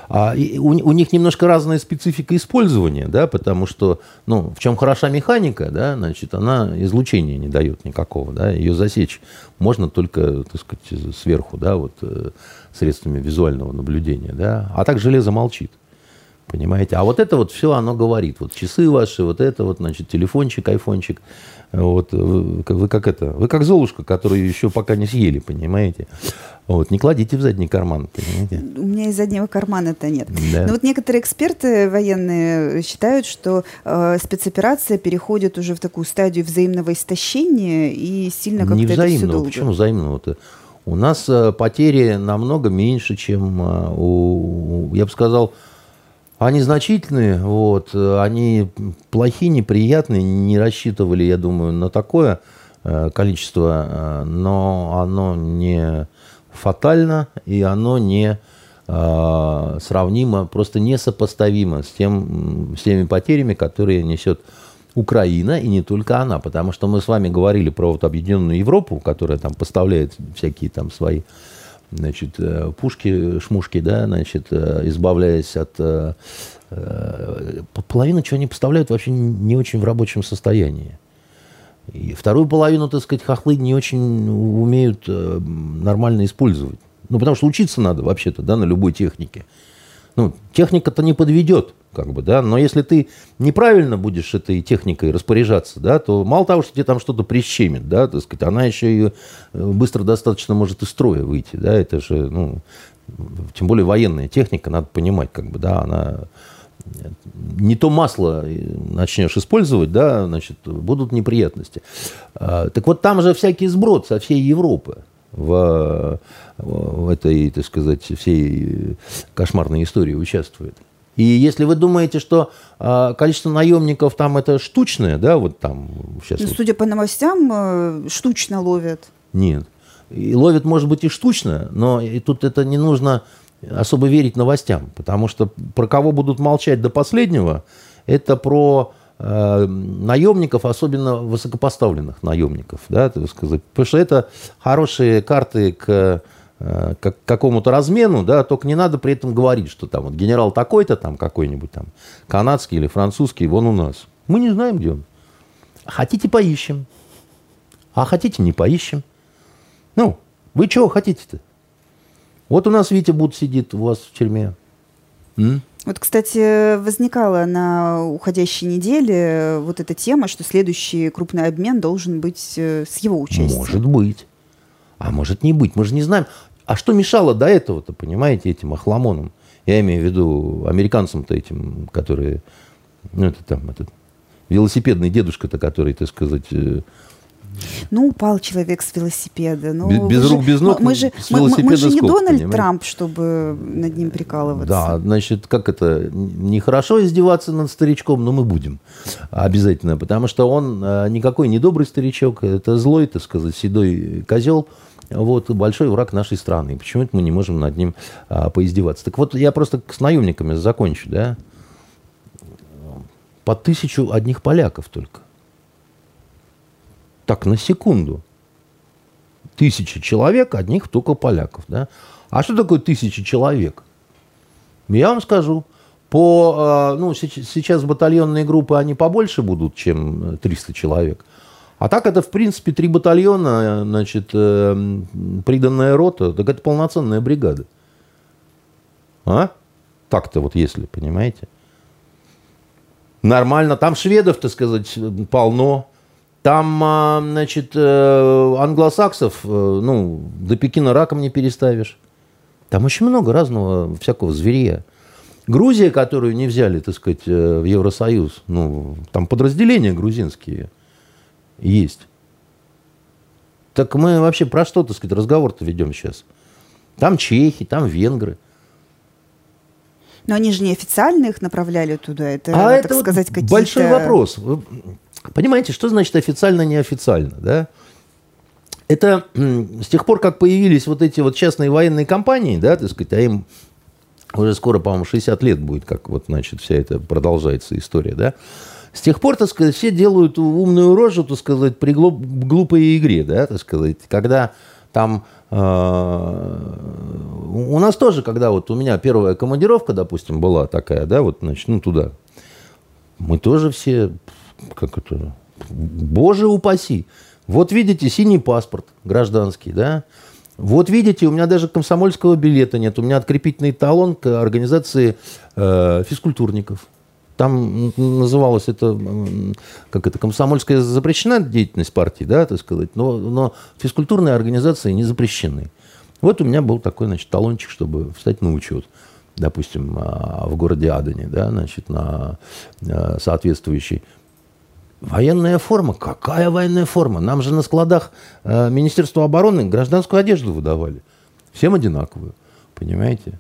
А и у, у них немножко разная специфика использования, да, потому что, ну, в чем хороша механика, да, значит, она излучения не дает никакого, да, ее засечь можно только, так сказать, сверху, да, вот средствами визуального наблюдения, да, а так железо молчит. Понимаете? А вот это вот все оно говорит. Вот часы ваши, вот это вот, значит, телефончик, айфончик. Вот вы, вы как это, вы как Золушка, которую еще пока не съели, понимаете? Вот, не кладите в задний карман, понимаете? У меня из заднего кармана-то нет. Да. Но вот некоторые эксперты военные считают, что э, спецоперация переходит уже в такую стадию взаимного истощения и сильно как-то не взаимного. Это все долго. Почему взаимного-то? У нас потери намного меньше, чем у, я бы сказал... Они значительные, вот, они плохие, неприятные, не рассчитывали, я думаю, на такое количество, но оно не фатально, и оно не а, сравнимо, просто несопоставимо с, тем, с теми потерями, которые несет Украина, и не только она, потому что мы с вами говорили про вот Объединенную Европу, которая там поставляет всякие там свои... Значит, пушки, шмушки, да, значит, избавляясь от... Половину, чего они поставляют, вообще не очень в рабочем состоянии. И вторую половину, так сказать, хохлы не очень умеют нормально использовать. Ну, потому что учиться надо вообще-то, да, на любой технике. Ну, техника-то не подведет, как бы, да, но если ты неправильно будешь этой техникой распоряжаться, да, то мало того, что тебе там что-то прищемит, да, так сказать, она еще и быстро достаточно может из строя выйти, да, это же, ну, тем более военная техника, надо понимать, как бы, да, она не то масло начнешь использовать, да, значит, будут неприятности. Так вот, там же всякий сброд со всей Европы. В, в этой, так сказать, всей кошмарной истории участвует. И если вы думаете, что э, количество наемников там это штучное, да, вот там сейчас... Ну, вот... Судя по новостям, э, штучно ловят. Нет. И ловят, может быть, и штучно, но и тут это не нужно особо верить новостям, потому что про кого будут молчать до последнего, это про... наемников, особенно высокопоставленных наемников, да, так сказать. Потому что это хорошие карты к, к какому-то размену, да, только не надо при этом говорить, что там вот генерал такой-то там какой-нибудь там канадский или французский, вон у нас. Мы не знаем, где он. Хотите, поищем. А хотите, не поищем. Ну, вы чего хотите-то? Вот у нас Витя Бут сидит у вас в тюрьме. М? Вот, кстати, возникала на уходящей неделе вот эта тема, что следующий крупный обмен должен быть с его участием. Может быть. А может не быть. Мы же не знаем. А что мешало до этого-то, понимаете, этим охламонам? Я имею в виду американцам-то этим, которые... Ну, это там этот велосипедный дедушка-то, который, так сказать... Ну, упал человек с велосипеда. Ну, без рук, же, без ног, мы же, с велосипеда мы, мы же не скок, Дональд понимаете? Трамп, чтобы над ним прикалываться. Да, значит, как это, нехорошо издеваться над старичком, но мы будем обязательно, потому что он никакой не добрый старичок, это злой, так сказать, седой козел, вот, большой враг нашей страны. Почему-то мы не можем над ним а, поиздеваться. Так вот, я просто с наемниками закончу, да, по тысячу одних поляков только. Так, на секунду. Тысяча человек, одних только поляков. Да? А что такое тысяча человек? Я вам скажу. По, ну, сейчас батальонные группы, они побольше будут, чем триста человек. А так это, в принципе, три батальона, значит, приданная рота. Так это полноценная бригада. А? Так-то вот если, понимаете. Нормально. Там шведов, так сказать, полно. Там, значит, англосаксов, ну, до Пекина раком не переставишь. Там очень много разного всякого зверя. Грузия, которую не взяли, так сказать, в Евросоюз, ну, там подразделения грузинские есть. Так мы вообще про что, так сказать, разговор-то ведем сейчас? Там чехи, там венгры. Но они же не официально их направляли туда. Это, а так это сказать, вот какие-то... большой вопрос. Вы понимаете, что значит официально-неофициально? Да? Это с тех пор, как появились вот эти вот частные военные компании, да, так сказать, а им уже скоро, по-моему, шестьдесят лет будет, как вот, значит, вся эта продолжается история, да? С тех пор, так сказать, все делают умную рожу, так сказать, при глупой игре, да, так сказать, когда там... У нас тоже, когда вот у меня первая командировка, допустим, была такая, да, вот, значит, ну, туда, мы тоже все, как это, боже упаси, вот видите, синий паспорт гражданский, да, вот видите, у меня даже комсомольского билета нет, у меня открепительный талон к организации э, физкультурников. Там называлось это, как это, комсомольская запрещена деятельность партии, да, так сказать, но, но физкультурные организации не запрещены. Вот у меня был такой, значит, талончик, чтобы встать на учет, допустим, в городе Адане, да, значит, на соответствующий. Военная форма? Какая военная форма? Нам же на складах Министерства обороны гражданскую одежду выдавали. Всем одинаковую, понимаете?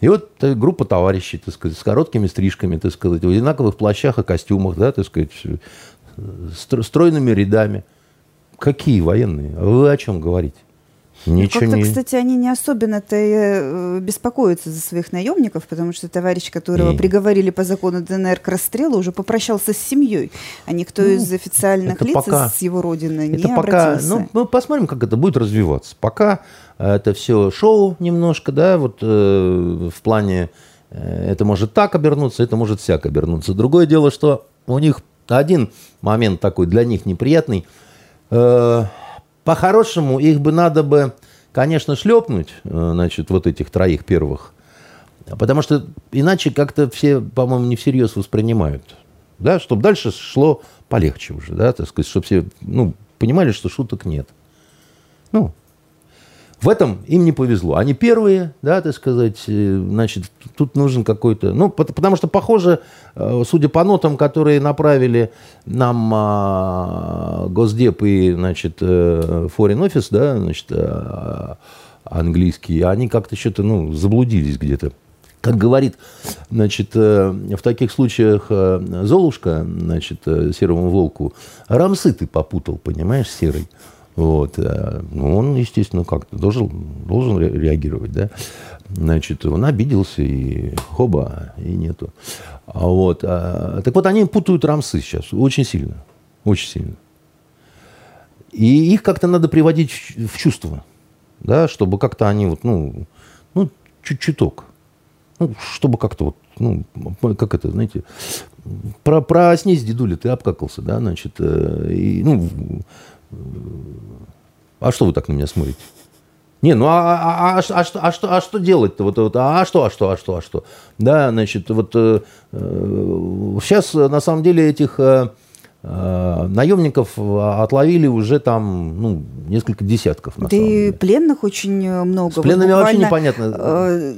И вот группа товарищей, так сказать, с короткими стрижками, так сказать, в одинаковых плащах и костюмах, да, так сказать, с стройными рядами. Какие военные? Вы о чем говорите? Ничего не... Кстати, они не особенно-то беспокоятся за своих наемников, потому что товарищ, которого и... приговорили по закону ДНР к расстрелу, уже попрощался с семьей, а никто ну, из официальных лиц пока... с его родины это не пока... обратился. Ну, мы посмотрим, как это будет развиваться. Пока это все шоу немножко, да, вот э, в плане э, это может так обернуться, это может всяк обернуться. Другое дело, что у них один момент такой для них неприятный. Э, По-хорошему, их бы надо бы, конечно, шлепнуть, значит, вот этих троих первых. Потому что иначе как-то все, по-моему, не всерьез воспринимают. Да? Чтобы дальше шло полегче уже, да, так сказать, чтобы все, ну, понимали, что шуток нет. Ну, в этом им не повезло. Они первые, да, так сказать, значит, тут нужен какой-то... Ну, потому что, похоже, судя по нотам, которые направили нам Госдеп и, значит, Foreign Office, да, значит, английские, они как-то что-то, ну, заблудились где-то. Как говорит, значит, в таких случаях Золушка, значит, серому волку, рамсы ты попутал, понимаешь, серый. Вот. Ну, он, естественно, как-то должен, должен реагировать, да. Значит, он обиделся, и хоба, и нету. Вот. Так вот, они путают рамсы сейчас очень сильно. Очень сильно. И их как-то надо приводить в чувство, да, чтобы как-то они вот, ну, ну, чуть-чуток. Ну, чтобы как-то вот, ну, как это, знаете, про, проснись, дедуля, ты обкакался, да, значит, и, ну, а что вы так на меня смотрите? Не, ну а, а, а, а, что, а, что, а что делать-то? Вот, вот, а что, а что, а что, а что? Да, значит, вот э, сейчас на самом деле этих э, э, наемников отловили уже там ну, несколько десятков. На да самом деле. И пленных очень много. С пленными вот вообще непонятно. Э,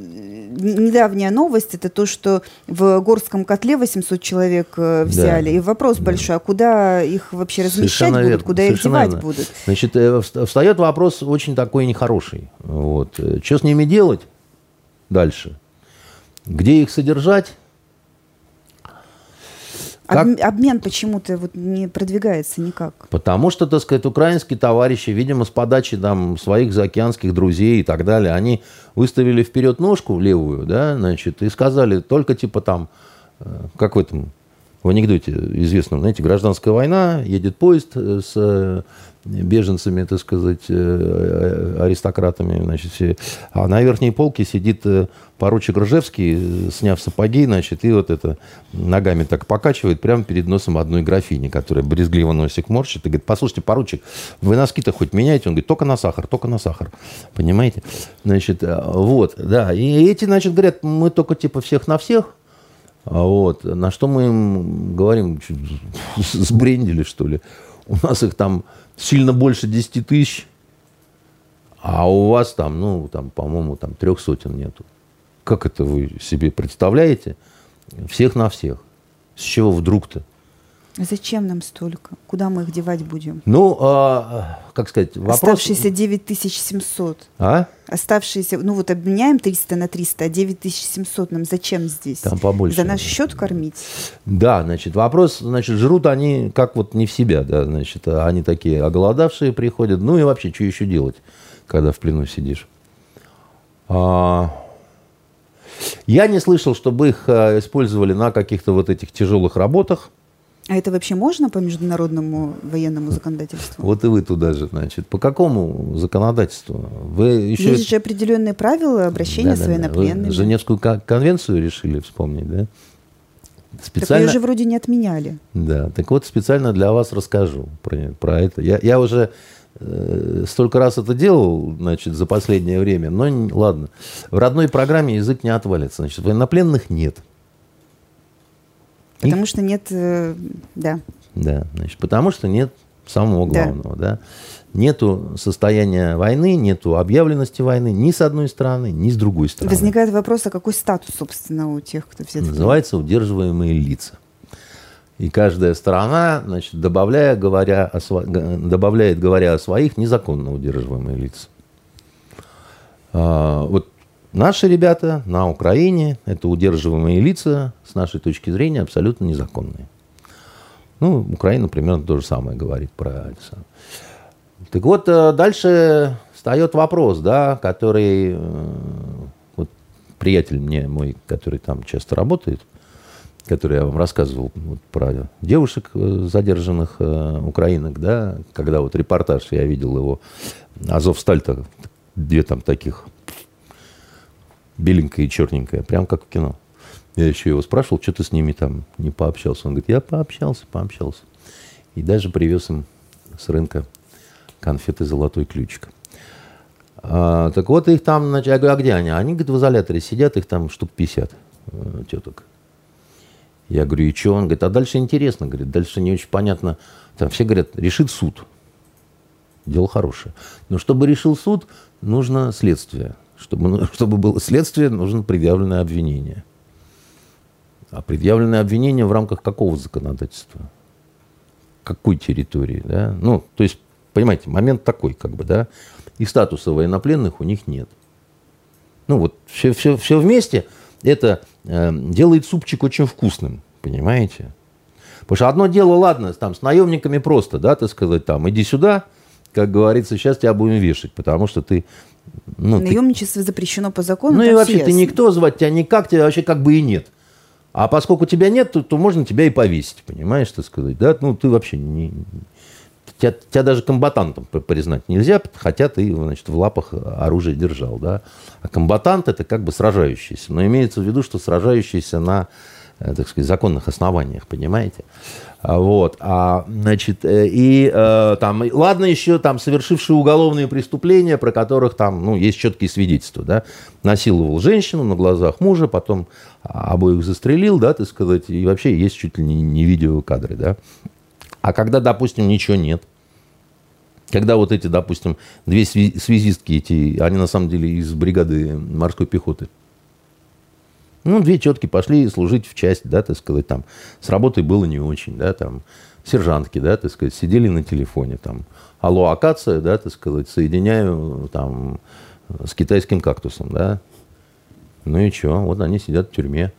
недавняя новость, это то, что в Горском котле восемьсот человек взяли. Да. И вопрос большой, а куда их вообще размещать Совершенно будут, верно. Куда Совершенно их девать верно. Будут? Значит, встает вопрос очень такой нехороший. Вот. Что с ними делать дальше? Где их содержать? Как? Обмен почему-то вот не продвигается никак. Потому что, так сказать, украинские товарищи, видимо, с подачи там, своих заокеанских друзей и так далее, они выставили вперед ножку левую, да, значит, и сказали только типа там, как в этом, в анекдоте известном, знаете, гражданская война, едет поезд с беженцами, так сказать, аристократами, значит, а на верхней полке сидит поручик Ржевский, сняв сапоги, значит, и вот это ногами так покачивает прямо перед носом одной графини, которая брезгливо носик морщит, и говорит: послушайте, поручик, вы носки-то хоть меняете? Он говорит: только на сахар, только на сахар, понимаете? Значит, вот, да, и эти, значит, говорят: мы только типа всех на всех. Вот, на что мы им говорим: сбрендили, что ли? У нас их там сильно больше десяти тысяч, а у вас там, ну, там, по-моему, там трех сотен нету. Как это вы себе представляете? Всех на всех. С чего вдруг-то? Зачем нам столько? Куда мы их девать будем? Ну, а, как сказать, вопрос... Оставшиеся девять тысяч семьсот. А? Оставшиеся, ну вот обменяем триста на триста, а девять тысяч семьсот нам зачем здесь? Там побольше. За наш счет кормить? Да, значит, вопрос, значит, жрут они как вот не в себя, да, значит, они такие оголодавшие приходят, ну и вообще, что еще делать, когда в плену сидишь? А... Я не слышал, чтобы их использовали на каких-то вот этих тяжелых работах. А это вообще можно по международному военному законодательству? Вот и вы туда же, значит. По какому законодательству? Вы еще... Есть же определенные правила обращения да, с да, военнопленными. Вы Женевскую конвенцию решили вспомнить, да? Специально... Так ее же вроде не отменяли. Да, так вот специально для вас расскажу про, про это. Я, я уже э, столько раз это делал, значит, за последнее время, но не, ладно. В родной программе язык не отвалится, значит, военнопленных нет. Потому что нет, да. Да, значит, потому что нет самого главного, да. да. Нету состояния войны, нету объявленности войны ни с одной стороны, ни с другой стороны. Возникает вопрос, а какой статус, собственно, у тех, кто взят? Называется удерживаемые лица. И каждая сторона, значит, добавляя, говоря о сво... добавляет, говоря о своих, незаконно удерживаемые лица. А, вот. Наши ребята на Украине, это удерживаемые лица, с нашей точки зрения, абсолютно незаконные. Ну, Украина примерно то же самое говорит про это. Так вот, дальше встает вопрос, да, который... Вот приятель мне мой, который там часто работает, который я вам рассказывал вот, про девушек задержанных украинок, да, когда вот репортаж, я видел его, Азовсталь-то, где там таких... беленькая и черненькая, прям как в кино. Я еще его спрашивал, что ты с ними там не пообщался. Он говорит: я пообщался, пообщался. И даже привез им с рынка конфеты «Золотой ключик». А, так вот их там, значит, я говорю: а где они? Они, говорит, в изоляторе сидят, их там штук пятьдесят теток. Я говорю: и что? Он говорит: а дальше интересно, говорит, дальше не очень понятно. Там все говорят: решит суд. Дело хорошее. Но чтобы решил суд, нужно следствие. Чтобы, чтобы было следствие, нужно предъявленное обвинение. А предъявленное обвинение в рамках какого законодательства? Какой территории? Да? Ну, то есть, понимаете, момент такой, как бы, да. И статуса военнопленных у них нет. Ну, вот все, все, все вместе это э, делает супчик очень вкусным, понимаете? Потому что одно дело, ладно, там с наемниками просто, да, так сказать, там, иди сюда, как говорится, сейчас тебя будем вешать, потому что ты... Ну, наемничество ты... запрещено по закону. Ну и вообще ты никто, звать тебя никак, тебя вообще как бы и нет. А поскольку тебя нет, то, то можно тебя и повесить, понимаешь, так сказать. Да? Ну ты вообще не... тебя, тебя даже комбатантом признать нельзя, хотя ты, значит, в лапах оружие держал. Да? А комбатант — это как бы сражающийся. Но имеется в виду, что сражающийся на, так сказать, законных основаниях, понимаете? Вот, а, значит, и э, там, ладно еще там совершившие уголовные преступления, про которых там, ну, есть четкие свидетельства, да, насиловал женщину на глазах мужа, потом обоих застрелил, да, так сказать, и вообще есть чуть ли не, не видеокадры, да. А когда, допустим, ничего нет, когда вот эти, допустим, две связистки эти, они на самом деле из бригады морской пехоты. Ну, две тетки пошли служить в часть, да, так сказать, там, с работой было не очень, да, там, сержантки, да, так сказать, сидели на телефоне, там, алло, акация, да, так сказать, соединяю, там, с китайским кактусом, да. Ну и что, вот они сидят в тюрьме.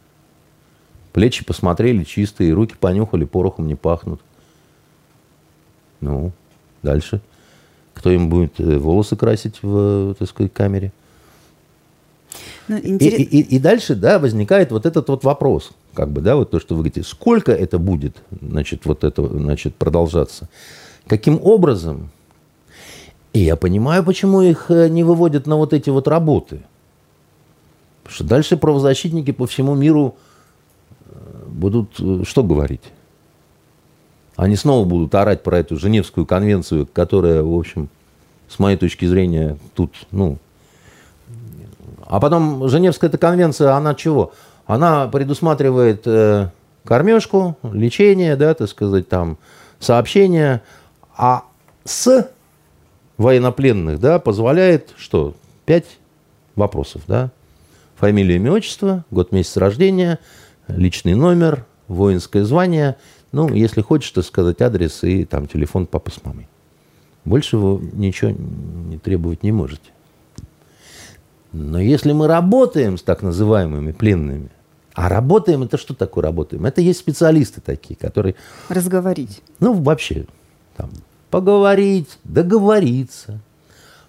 Плечи посмотрели чистые, руки понюхали, порохом не пахнут. Ну, дальше. Кто им будет волосы красить в, так сказать, камере? Ну, интерес... и, и, и дальше, да, возникает вот этот вот вопрос, как бы, да, вот то, что вы говорите, сколько это будет, значит, вот это, значит, продолжаться, каким образом. И я понимаю, почему их не выводят на вот эти вот работы. Потому что дальше правозащитники по всему миру будут что говорить? Они снова будут орать про эту Женевскую конвенцию, которая, в общем, с моей точки зрения, тут, ну... А потом, Женевская эта конвенция, она чего? Она предусматривает э, кормежку, лечение, да, так сказать, там, сообщение, а с военнопленных, да, позволяет, что, пять вопросов, да? Фамилия, имя, отчество, год, месяц рождения, личный номер, воинское звание, ну, если хочешь, так сказать, адрес и там телефон папы с мамой. Больше вы ничего не требовать не можете. Но если мы работаем с так называемыми пленными, а работаем, это что такое работаем? Это есть специалисты такие, которые... Разговорить. Ну, вообще, там, поговорить, договориться,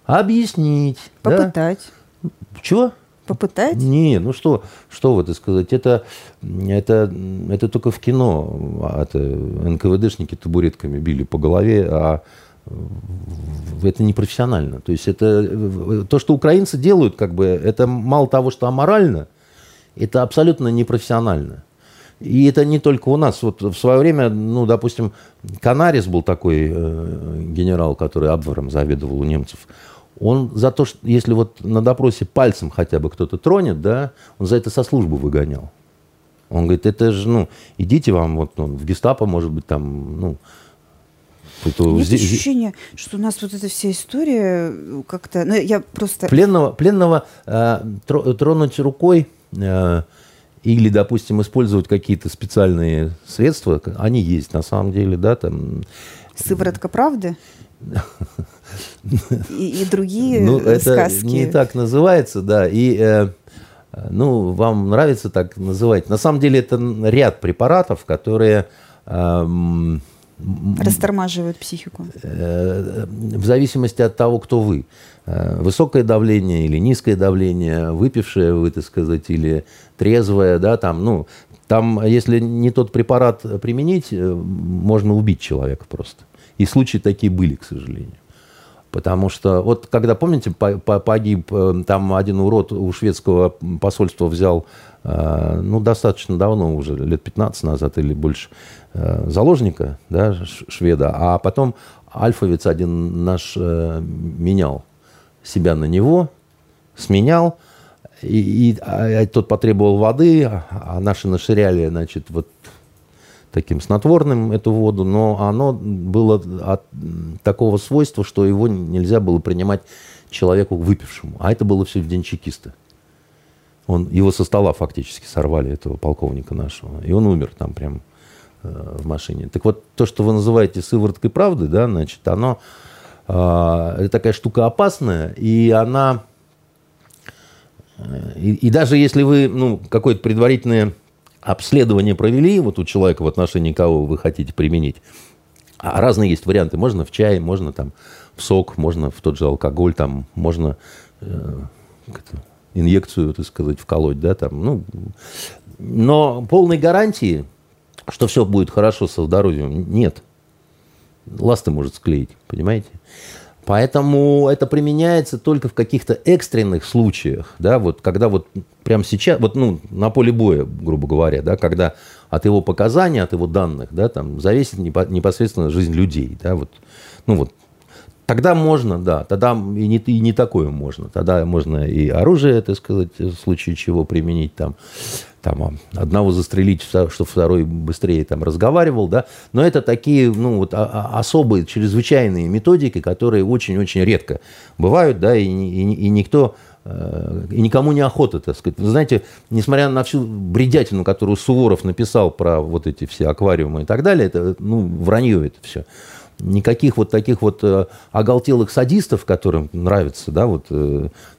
объяснить. Попытать. Да? Чего? Попытать? Не, ну что, что вот сказать, это, это, это только в кино. Это эн ка вэ дэшники табуретками били по голове, а это непрофессионально. То есть это, то, что украинцы делают, как бы, это мало того, что аморально, это абсолютно непрофессионально. И это не только у нас. Вот в свое время, ну, допустим, Канарис был такой э, генерал, который Абвером заведовал у немцев. Он за то, что если вот на допросе пальцем хотя бы кто-то тронет, да, он за это со службы выгонял. Он говорит, это же, ну, идите вам, вот ну, в гестапо, может быть, там, ну... Есть здесь... ощущение, что у нас вот эта вся история как-то... Ну, я просто... Пленного, пленного э, тронуть рукой э, или, допустим, использовать какие-то специальные средства, они есть на самом деле, да, там... Сыворотка правды? И, и другие ну, сказки. Это не так называется, да. И, э, ну, вам нравится так называть. На самом деле это ряд препаратов, которые... Э, растормаживают психику. Э, в зависимости от того, кто вы. Э, высокое давление или низкое давление, выпившее, вы, так сказать, или трезвое, да, там, ну, там, если не тот препарат применить, можно убить человека просто. И случаи такие были, к сожалению. Потому что, вот когда, помните, погиб, там один урод у шведского посольства взял, ну, достаточно давно уже, лет пятнадцать назад или больше, заложника, да, шведа, а потом альфовец один наш менял себя на него, сменял, и, и а, тот потребовал воды, а наши наширяли, значит, вот... таким снотворным эту воду, но оно было от такого свойства, что его нельзя было принимать человеку выпившему. А это было все в день чекиста. Он, его со стола фактически сорвали, этого полковника нашего. И он умер там прямо э, в машине. Так вот, то, что вы называете сывороткой правды, да, значит, оно... Э, это такая штука опасная, и она... Э, и, и даже если вы, ну, какое-то предварительное... обследование провели вот у человека, в отношении кого вы хотите применить. А разные есть варианты. Можно в чай, можно там в сок, можно в тот же алкоголь, там, можно э, инъекцию, так сказать, вколоть. Да, там, ну. Но полной гарантии, что все будет хорошо со здоровьем, нет. Ласты может склеить, понимаете? Поэтому это применяется только в каких-то экстренных случаях, да, вот когда вот прямо сейчас, вот ну, на поле боя, грубо говоря, да, когда от его показаний, от его данных, да, там зависит непосредственно жизнь людей, да, вот, ну вот, тогда можно, да, тогда и не, и не такое можно, тогда можно и оружие, так сказать, в случае чего применить, там, там одного застрелить, что второй быстрее там разговаривал, да, но это такие, ну, вот особые, чрезвычайные методики, которые очень-очень редко бывают, да, и, и, и никто, и никому не охота, так сказать. Вы знаете, несмотря на всю бредятину, которую Суворов написал про вот эти все аквариумы и так далее, это, ну, вранье это все. Никаких вот таких вот оголтелых садистов, которым нравится, да, вот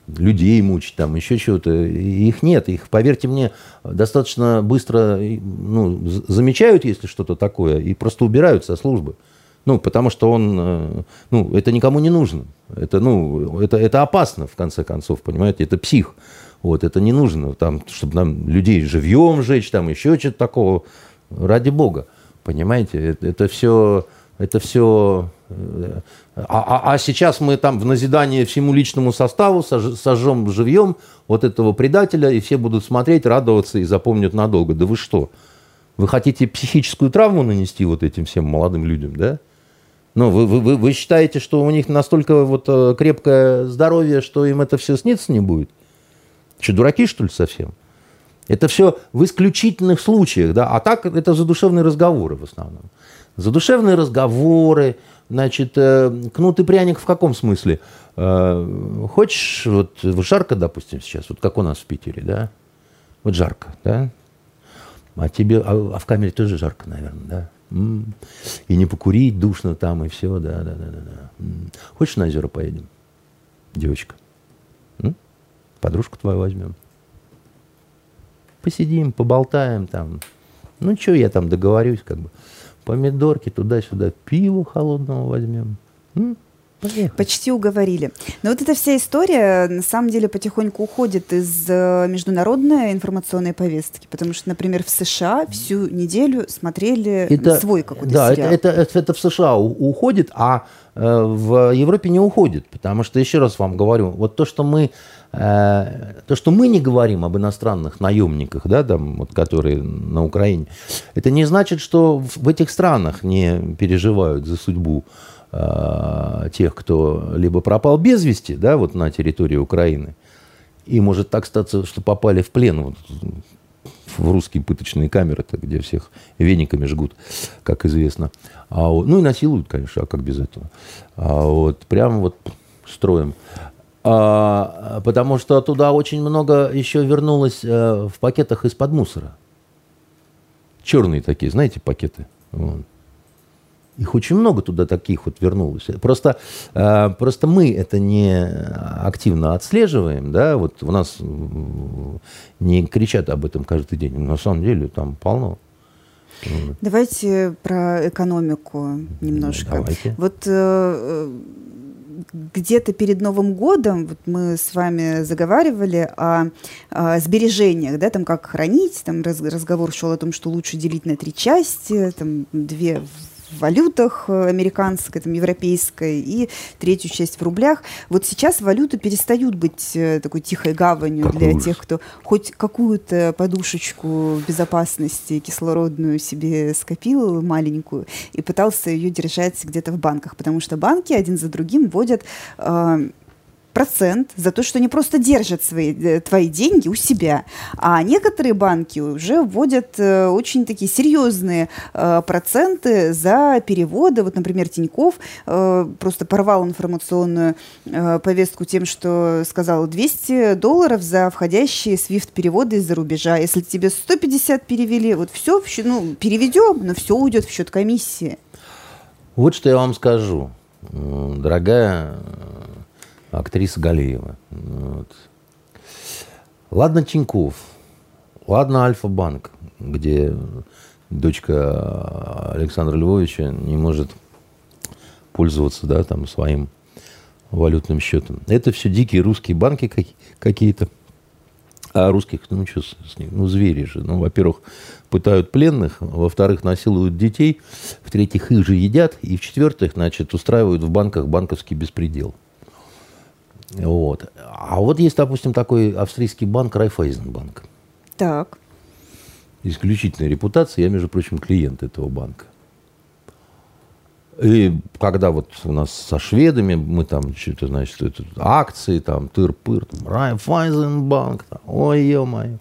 людей мучить, там, еще чего-то, их нет. Их, поверьте мне, достаточно быстро, ну, замечают, если что-то такое, и просто убирают со службы. Ну, потому что он, ну, это никому не нужно. Это, ну, это, это опасно, в конце концов, понимаете, это псих. Вот, это не нужно, там, чтобы нам людей живьем сжечь, там еще что-то такого. Ради бога, понимаете, это, это все... Это все... А, а, а сейчас мы там в назидание всему личному составу сожжем живьем вот этого предателя, и все будут смотреть, радоваться и запомнят надолго. Да вы что? Вы хотите психическую травму нанести вот этим всем молодым людям, да? Ну, вы, вы, вы считаете, что у них настолько вот крепкое здоровье, что им это все снится не будет? Что, дураки, что ли, совсем? Это все в исключительных случаях, да? А так это задушевные разговоры в основном. Задушевные разговоры, значит, кнут и пряник в каком смысле? Хочешь, вот жарко, допустим, сейчас, вот как у нас в Питере, да? Вот жарко, да? А тебе, а в камере тоже жарко, наверное, да? И не покурить, душно там, и все, да, да, да, да. Хочешь, на озеро поедем, девочка? Подружку твою возьмем. Посидим, поболтаем там. Ну, что я там договорюсь, как бы. Помидорки туда-сюда, пиво холодного возьмем. М? Почти уговорили. Но вот эта вся история, на самом деле, потихоньку уходит из международной информационной повестки, потому что, например, в США всю неделю смотрели это, свой какой-то да, сериал. Да, это, это, это в США уходит, а в Европе не уходит, потому что, еще раз вам говорю, вот то, что мы... То, что мы не говорим об иностранных наемниках, да, там, вот, которые на Украине, это не значит, что в этих странах не переживают за судьбу э, тех, кто либо пропал без вести, да, вот на территории Украины, и может так статься, что попали в плен вот, в русские пыточные камеры, где всех вениками жгут, как известно. А вот, ну и насилуют, конечно, а как без этого. А вот, прямо вот строим. Потому что туда очень много еще вернулось в пакетах из-под мусора. Черные такие, знаете, пакеты. Вот. Их очень много туда таких вот вернулось. Просто, просто мы это не активно отслеживаем. Да? Вот у нас не кричат об этом каждый день. На самом деле там полно. Давайте про экономику немножко. Давайте. Вот... Где-то перед Новым годом вот мы с вами заговаривали о, о сбережениях, да, там как хранить, там раз, разговор шел о том, что лучше делить на три части, там две в валютах американской, там, европейской и третью часть в рублях. Вот сейчас валюты перестают быть такой тихой гаванью как для ужас. Тех, кто хоть какую-то подушечку безопасности кислородную себе скопил, маленькую, и пытался ее держать где-то в банках, потому что банки один за другим вводят... Э- процент за то, что они просто держат свои, твои деньги у себя. А некоторые банки уже вводят очень такие серьезные проценты за переводы. Вот, например, Тинькофф просто порвал информационную повестку тем, что сказал двести долларов за входящие свифт-переводы из-за рубежа. Если тебе сто пятьдесят перевели, вот все, ну, переведем, но все уйдет в счет комиссии. Вот что я вам скажу, дорогая актриса Галеева. Вот. Ладно Тинькофф, ладно Альфа-банк, где дочка Александра Львовича не может пользоваться, да, там, своим валютным счетом. Это все дикие русские банки какие-то. А русских, ну что с них, ну звери же. Ну, во-первых, пытают пленных, во-вторых, насилуют детей, в-третьих, их же едят, и в-четвертых, значит, устраивают в банках банковский беспредел. Вот. А вот есть, допустим, такой австрийский банк Райфайзенбанк. Так. Исключительная репутация. Я, между прочим, клиент этого банка. И когда вот у нас со шведами, мы там что-то, значит, это, акции, там, тыр-пыр, там, Райфайзенбанк, там, ой, ё-моё.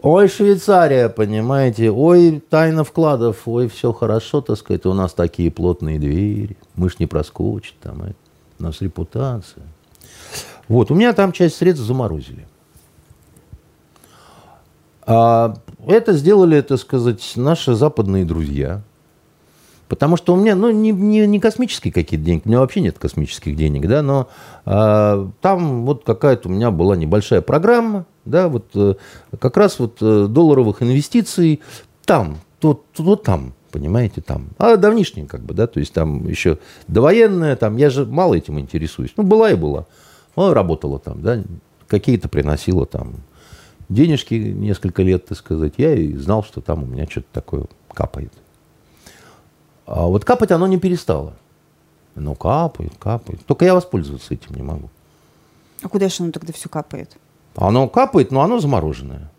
Ой, Швейцария, понимаете, ой, тайна вкладов, ой, все хорошо, так сказать, у нас такие плотные двери, мышь не проскочит, там, это, у нас репутация. Вот, у меня там часть средств заморозили. А это сделали, так сказать, наши западные друзья. Потому что у меня, ну, не, не, не космические какие-то деньги, у меня вообще нет космических денег, да, но а, там вот какая-то у меня была небольшая программа, да, вот как раз вот долларовых инвестиций там, то, то там, Понимаете, там. А давнишняя, как бы, да, то есть там еще довоенная, там, я же мало этим интересуюсь. Ну, была и была. Она работала там, да, какие-то приносила там денежки несколько лет, так сказать. Я и знал, что там у меня что-то такое капает. А вот капать оно не перестало. Оно капает, капает. Только я воспользоваться этим не могу. А куда же оно тогда все капает? Оно капает, но оно замороженное.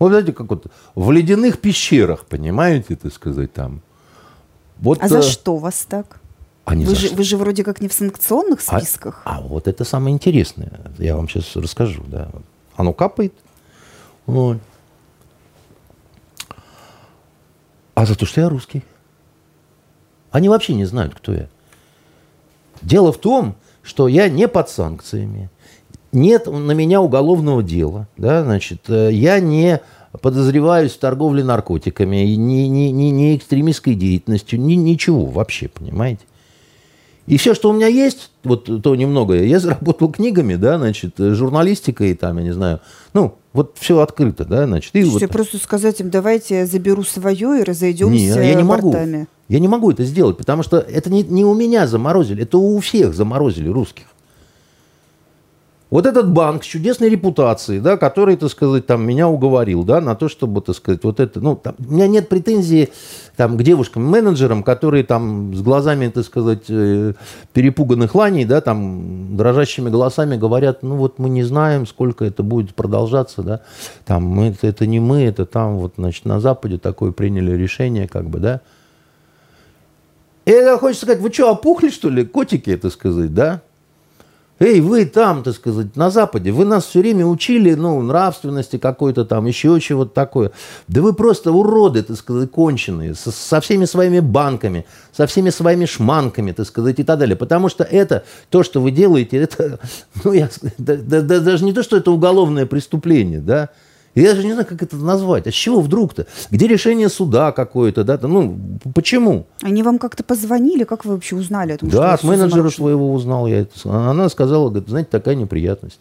Вот, знаете, как вот в ледяных пещерах, понимаете, так сказать, там. Вот, а за что вас так? А вы, же, вы же вроде как не в санкционных списках. А, а вот это самое интересное. Я вам сейчас расскажу. Да. Оно капает. Вот. А за то, что я русский. Они вообще не знают, кто я. Дело в том, что я не под санкциями. Нет на меня уголовного дела. Да, значит, я не подозреваюсь в торговле наркотиками, ни, ни, ни, ни экстремистской деятельностью, ни, ничего вообще, понимаете. И все, что у меня есть, вот то немногое, я заработал книгами, да, значит, журналистикой, там, я не знаю, ну, вот все открыто, да, значит. И вот... Просто сказать им, давайте я заберу свое и разойдемся. Нет, я не бортами. Могу. Я не могу это сделать, потому что это не, не у меня заморозили, это у всех заморозили русских. Вот этот банк с чудесной репутацией, да, который, так сказать, там, меня уговорил, да, на то, чтобы, так сказать, вот это... Ну, там, у меня нет претензий там, к девушкам-менеджерам, которые там с глазами, так сказать, перепуганных ланей, да, там, дрожащими голосами говорят, ну, вот мы не знаем, сколько это будет продолжаться, да, там, мы, это, это не мы, это там, вот, значит, на Западе такое приняли решение, как бы, да. И я хочу сказать, вы что, опухли, что ли, котики, это сказать, да? Эй, вы там, так сказать, на Западе, вы нас все время учили, ну, нравственности какой-то там, еще чего-то такое. Да вы просто уроды, так сказать, конченые, со, со всеми своими банками, со всеми своими шманками, так сказать, и так далее. Потому что это, то, что вы делаете, это, ну, я, да, да, да, даже не то, что это уголовное преступление, да. Я же не знаю, как это назвать. А с чего вдруг-то? Где решение суда какое-то? Да? Ну, почему? Они вам как-то позвонили? Как вы вообще узнали о том, да, что от менеджера своего узнал я. Она сказала, говорит, знаете, такая неприятность.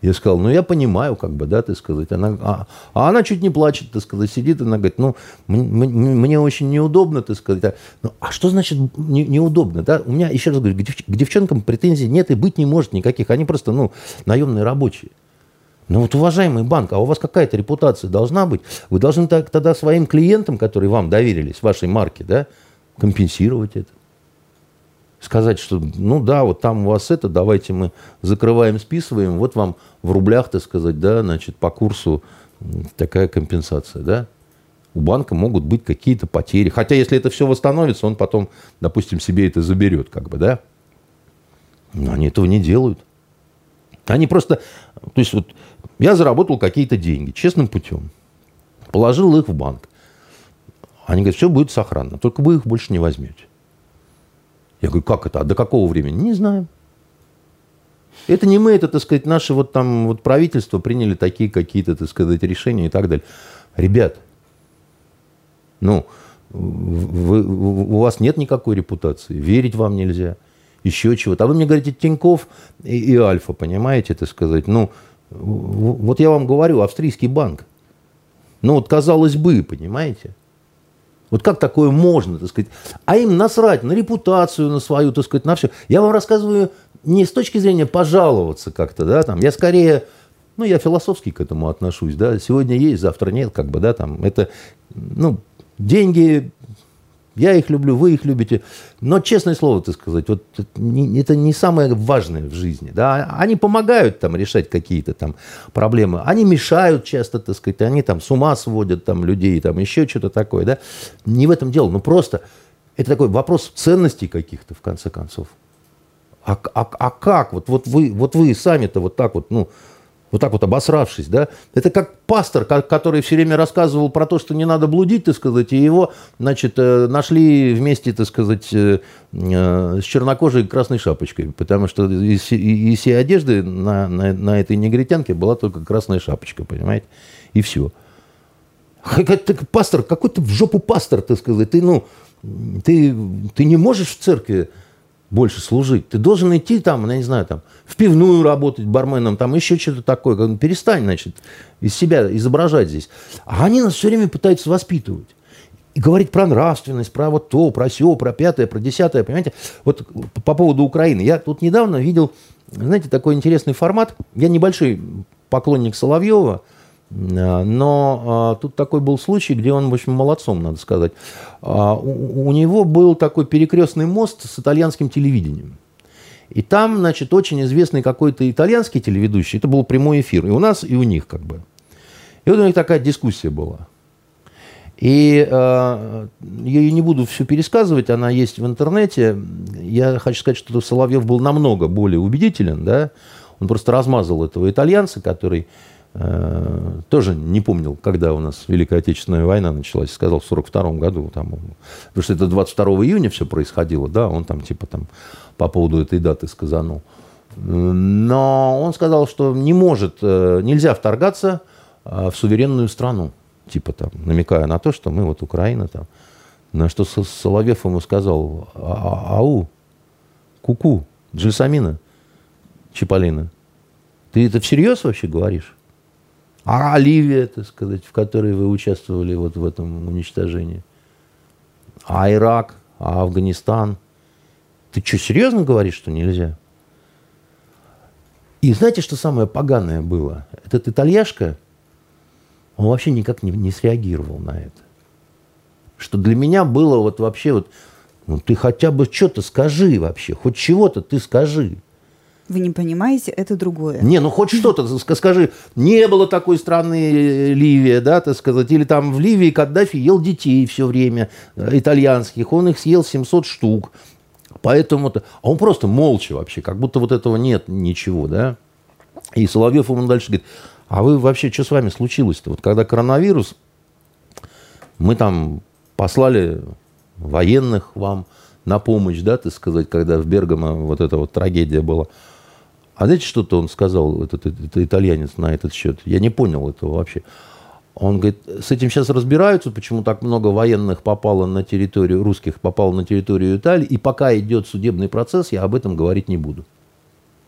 Я сказал, ну, я понимаю, как бы, да, ты сказать. Она, а, а она чуть не плачет, ты сказать, сидит, она говорит, ну, мне очень неудобно, ты сказать. А, ну, а что значит не, неудобно, да? У меня, еще раз говорю, к, дев, к девчонкам претензий нет и быть не может никаких. Они просто, ну, наемные рабочие. Ну вот, уважаемый банк, а у вас какая-то репутация должна быть? Вы должны так, тогда своим клиентам, которые вам доверились, вашей марке, да, компенсировать это. Сказать, что ну да, вот там у вас это, давайте мы закрываем, списываем, вот вам в рублях, так сказать, да, значит, по курсу такая компенсация, да. У банка могут быть какие-то потери. Хотя, если это все восстановится, он потом, допустим, себе это заберет, как бы, да. Но они этого не делают. Они просто, то есть вот я заработал какие-то деньги честным путем, положил их в банк. Они говорят, все будет сохранно, только вы их больше не возьмете. Я говорю, как это, а до какого времени? Не знаю. Это не мы, это, так сказать, наши вот там вот правительства приняли такие какие-то, так сказать, решения и так далее. Ребят, ну, вы, у вас нет никакой репутации, верить вам нельзя. Еще чего-то. А вы мне говорите Тинькофф и, и Альфа, понимаете, так сказать. Ну, вот я вам говорю, австрийский банк. Ну, вот казалось бы, понимаете. Вот как такое можно, так сказать. А им насрать на репутацию, на свою, так сказать, на все. Я вам рассказываю не с точки зрения пожаловаться как-то, да, там. Я скорее, ну, я философски к этому отношусь, да. Сегодня есть, завтра нет, как бы, да, там. Это, ну, деньги... Я их люблю, вы их любите. Но, честное слово, так сказать, вот это не самое важное в жизни. Да? Они помогают там, решать какие-то там проблемы. Они мешают часто, так сказать. Они там с ума сводят там, людей, там, еще что-то такое. Да? Не в этом дело. Ну, просто это такой вопрос ценностей каких-то, в конце концов. А, а, а как? Вот, вот, вы, вот вы сами-то вот так вот... ну. Вот так вот обосравшись, да? Это как пастор, который все время рассказывал про то, что не надо блудить, так сказать, и его, значит, нашли вместе, так сказать, с чернокожей красной шапочкой, потому что из, из всей одежды на, на, на этой негритянке была только красная шапочка, понимаете? И все. Так пастор, какой ты в жопу пастор, так сказать, ты, ну, ты, ты не можешь в церкви больше служить. Ты должен идти там, я не знаю, там, в пивную работать барменом, там еще что-то такое. Перестань, значит, из себя изображать здесь. А они нас все время пытаются воспитывать. И говорить про нравственность, про вот то, про сё, про пятое, про десятое, понимаете? Вот по поводу Украины. Я тут недавно видел, знаете, такой интересный формат. Я небольшой поклонник Соловьева, но тут такой был случай, где он, в общем, молодцом, надо сказать. У него был такой перекрестный мост с итальянским телевидением. И там, значит, очень известный какой-то итальянский телеведущий. Это был прямой эфир. И у нас, и у них, как бы. И вот у них такая дискуссия была. И э, я ее не буду всю пересказывать, она есть в интернете. Я хочу сказать, что Соловьев был намного более убедителен, да? Он просто размазал этого итальянца, который э, тоже не помнил, когда у нас Великая Отечественная война началась. Сказал, в сорок втором году. Там, потому что это двадцать второго июня все происходило, да? Он там типа там по поводу этой даты сказанул. Но он сказал, что не может, нельзя вторгаться в суверенную страну. Типа там, намекая на то, что мы вот Украина там. На что Соловьев ему сказал: ау, куку, Джельсамина, Чиполлино, ты это всерьез вообще говоришь? А Ливия, так сказать, в которой вы участвовали вот в этом уничтожении? А Ирак, а Афганистан? Ты что, серьезно говоришь, что нельзя? И знаете, что самое поганое было? Этот итальяшка, он вообще никак не, не среагировал на это. Что для меня было вот вообще вот... Ну, ты хотя бы что-то скажи вообще. Хоть чего-то ты скажи. Вы не понимаете, это другое. Не, ну хоть что-то скажи. Не было такой страны Ливия, да, так сказать. Или там в Ливии Каддафи ел детей все время итальянских. Он их съел семьсот штук. Поэтому-то... А он просто молча вообще. Как будто вот этого нет ничего, да. И Соловьев ему дальше говорит... А вы вообще, что с вами случилось-то? Вот когда коронавирус, мы там послали военных вам на помощь, да, так сказать, когда в Бергамо вот эта вот трагедия была. А знаете, что-то он сказал, этот, этот итальянец, на этот счет? Я не понял этого вообще. Он говорит, с этим сейчас разбираются, почему так много военных попало на территорию, русских попало на территорию Италии, и пока идет судебный процесс, я об этом говорить не буду.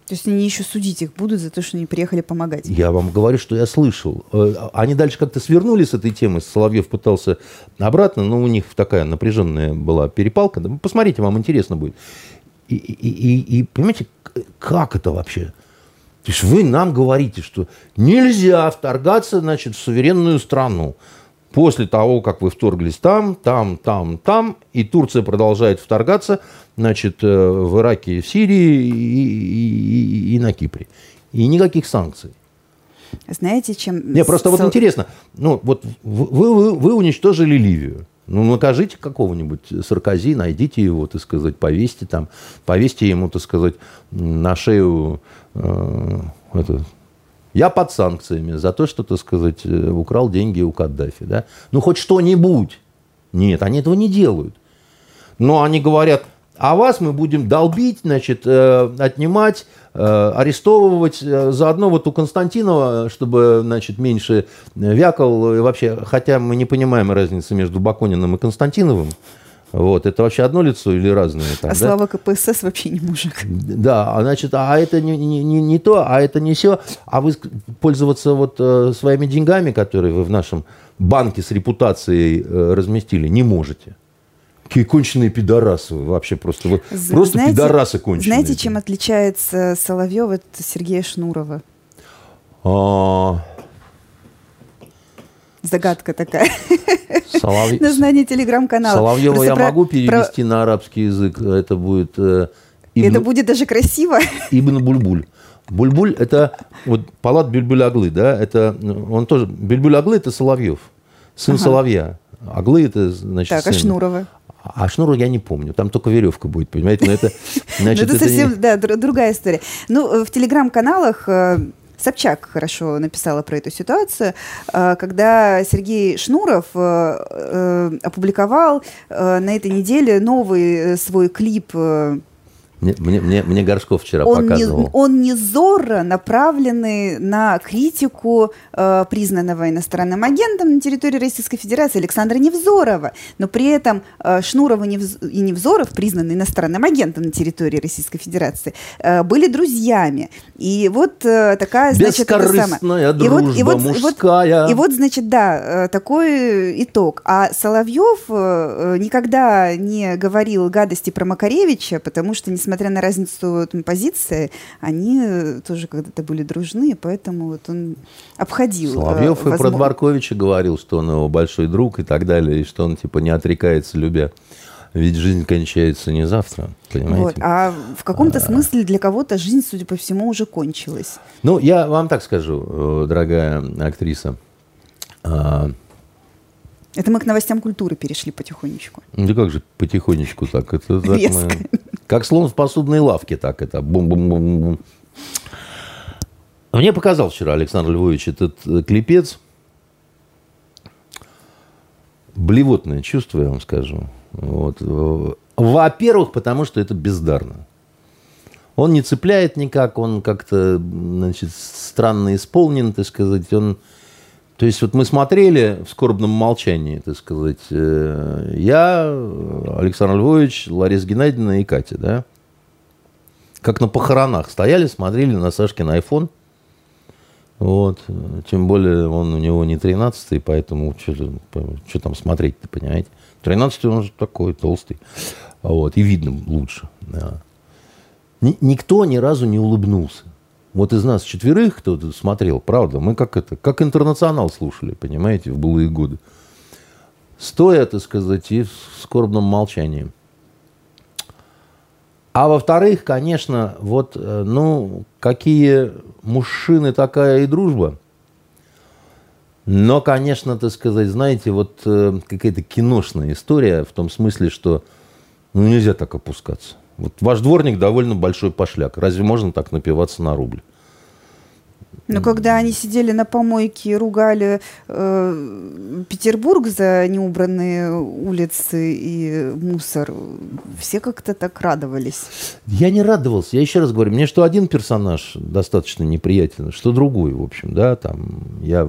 То есть они еще судить их будут за то, что они приехали помогать? Я вам говорю, что я слышал. Они дальше как-то свернули с этой темы. Соловьев пытался обратно, но у них такая напряженная была перепалка. Посмотрите, вам интересно будет. И, и, и, и понимаете, как это вообще? То есть вы нам говорите, что нельзя вторгаться, значит, в суверенную страну. После того, как вы вторглись там, там, там, там, и Турция продолжает вторгаться, значит, в Ираке, в Сирии и, и, и на Кипре. И никаких санкций. Знаете, чем... Мне просто Со... вот интересно. Ну, вот вы, вы, вы уничтожили Ливию. Ну, накажите какого-нибудь Саркози, найдите его, так сказать, повесьте там, повесьте ему, так сказать, на шею... Э, это, я под санкциями за то, что, так сказать, украл деньги у Каддафи. Да? Ну, хоть что-нибудь. Нет, они этого не делают. Но они говорят, а вас мы будем долбить, значит, отнимать, арестовывать. Заодно вот у Константинова, чтобы, значит, меньше вякал. И вообще, хотя мы не понимаем разницы между Бакуниным и Константиновым. Вот, это вообще одно лицо или разное? Там, а да? Слава КПСС вообще не мужик. Да, а значит, а это не, не, не то, а это не все. А вы пользоваться вот э, своими деньгами, которые вы в нашем банке с репутацией э, разместили, не можете. Какие конченые пидорасы вообще. Просто, вы, З- просто знаете, пидорасы конченые. Знаете, чем отличается Соловьев от Сергея Шнурова? А... Загадка такая. Соловь... На знание телеграм-канала. Соловьева просто я про... могу перевести про... на арабский язык. Это будет... Э, ибн... Это будет даже красиво. Ибн Бульбуль. Бульбуль – это вот Палат Бюльбюль-Аглы. Да? Это, он тоже... Бюльбюль-Аглы – это Соловьев. Сын ага. Соловья. Аглы – это, значит, так, сын. А Шнурова? А Шнурова я не помню. Там только веревка будет, понимаете? Но это, значит, это, это совсем не... да, другая история. Ну, в телеграм-каналах... Собчак хорошо написала про эту ситуацию, когда Сергей Шнуров опубликовал на этой неделе новый свой клип Мне, мне, мне Горшков вчера он показывал. Не, он не зорро направленный на критику э, признанного иностранным агентом на территории Российской Федерации Александра Невзорова. Но при этом э, Шнуров и, Невз... и Невзоров, признанные иностранным агентом на территории Российской Федерации, э, были друзьями. И вот э, такая, значит, бескорыстная дружба и вот, и вот, мужская. И вот, и вот, значит, да, э, такой итог. А Соловьев э, никогда не говорил гадости про Макаревича, потому что, несмотря Несмотря на разницу там, позиции, они тоже когда-то были дружны, поэтому вот он обходил. Соловьев э, возможно... и про Дворковича говорил, что он его большой друг и так далее, и что он типа не отрекается, любя. Ведь жизнь кончается не завтра, понимаете? Вот, а в каком-то а... смысле для кого-то жизнь, судя по всему, уже кончилась. Ну, я вам так скажу, дорогая актриса. А... Это мы к новостям культуры перешли потихонечку. Да как же потихонечку так? Это так резко. Мы... Как слон в посудной лавке, так это бум-бум-бум-бум. Мне показал вчера Александр Львович этот клепец. Блевотное чувство, я вам скажу. Вот. Во-первых, потому что это бездарно. Он не цепляет никак, он как-то, значит, странно исполнен, так сказать. Он... То есть вот мы смотрели в скорбном молчании, так сказать, я, Александр Львович, Лариса Геннадьевна и Катя, да, как на похоронах стояли, смотрели на Сашкин айфон, вот, тем более он у него не тринадцатый, поэтому что там смотреть-то, понимаете, тринадцатый он же такой толстый, вот, и видно лучше, да. Никто ни разу не улыбнулся. Вот из нас четверых, кто смотрел, правда, мы как это, как интернационал слушали, понимаете, в былые годы. Стоя, так сказать, и в скорбном молчании. А во-вторых, конечно, вот, ну, какие мужчины, такая и дружба. Но, конечно, так сказать, знаете, вот какая-то киношная история в том смысле, что ну, нельзя так опускаться. Вот ваш дворник довольно большой пошляк. Разве можно так напиваться на рубль? Но когда они сидели на помойке и ругали э, Петербург за неубранные улицы и мусор, все как-то так радовались. Я не радовался. Я еще раз говорю, мне что один персонаж достаточно неприятен, что другой, в общем, да, там, я...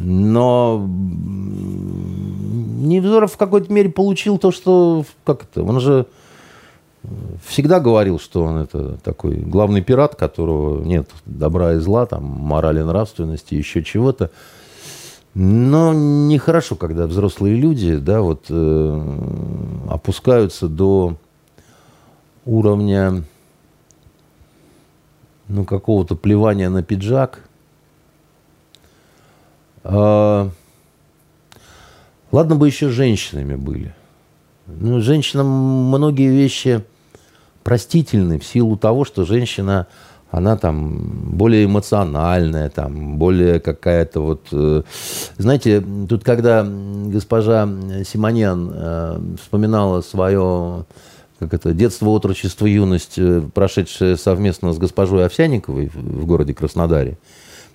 Но Невзоров в какой-то мере получил то, что... Как это? Он же... Всегда говорил, что он это такой главный пират, которого нет добра и зла, там, морали, нравственности, еще чего-то. Но нехорошо, когда взрослые люди, да, вот, э, опускаются до уровня, ну, какого-то плевания на пиджак. А, ладно бы еще женщинами были. Ну, женщинам многие вещи... простительны в силу того, что женщина, она там более эмоциональная, там более какая-то вот... Знаете, тут когда госпожа Симоньян вспоминала свое как это, детство, отрочество, юность, прошедшее совместно с госпожой Овсянниковой в городе Краснодаре,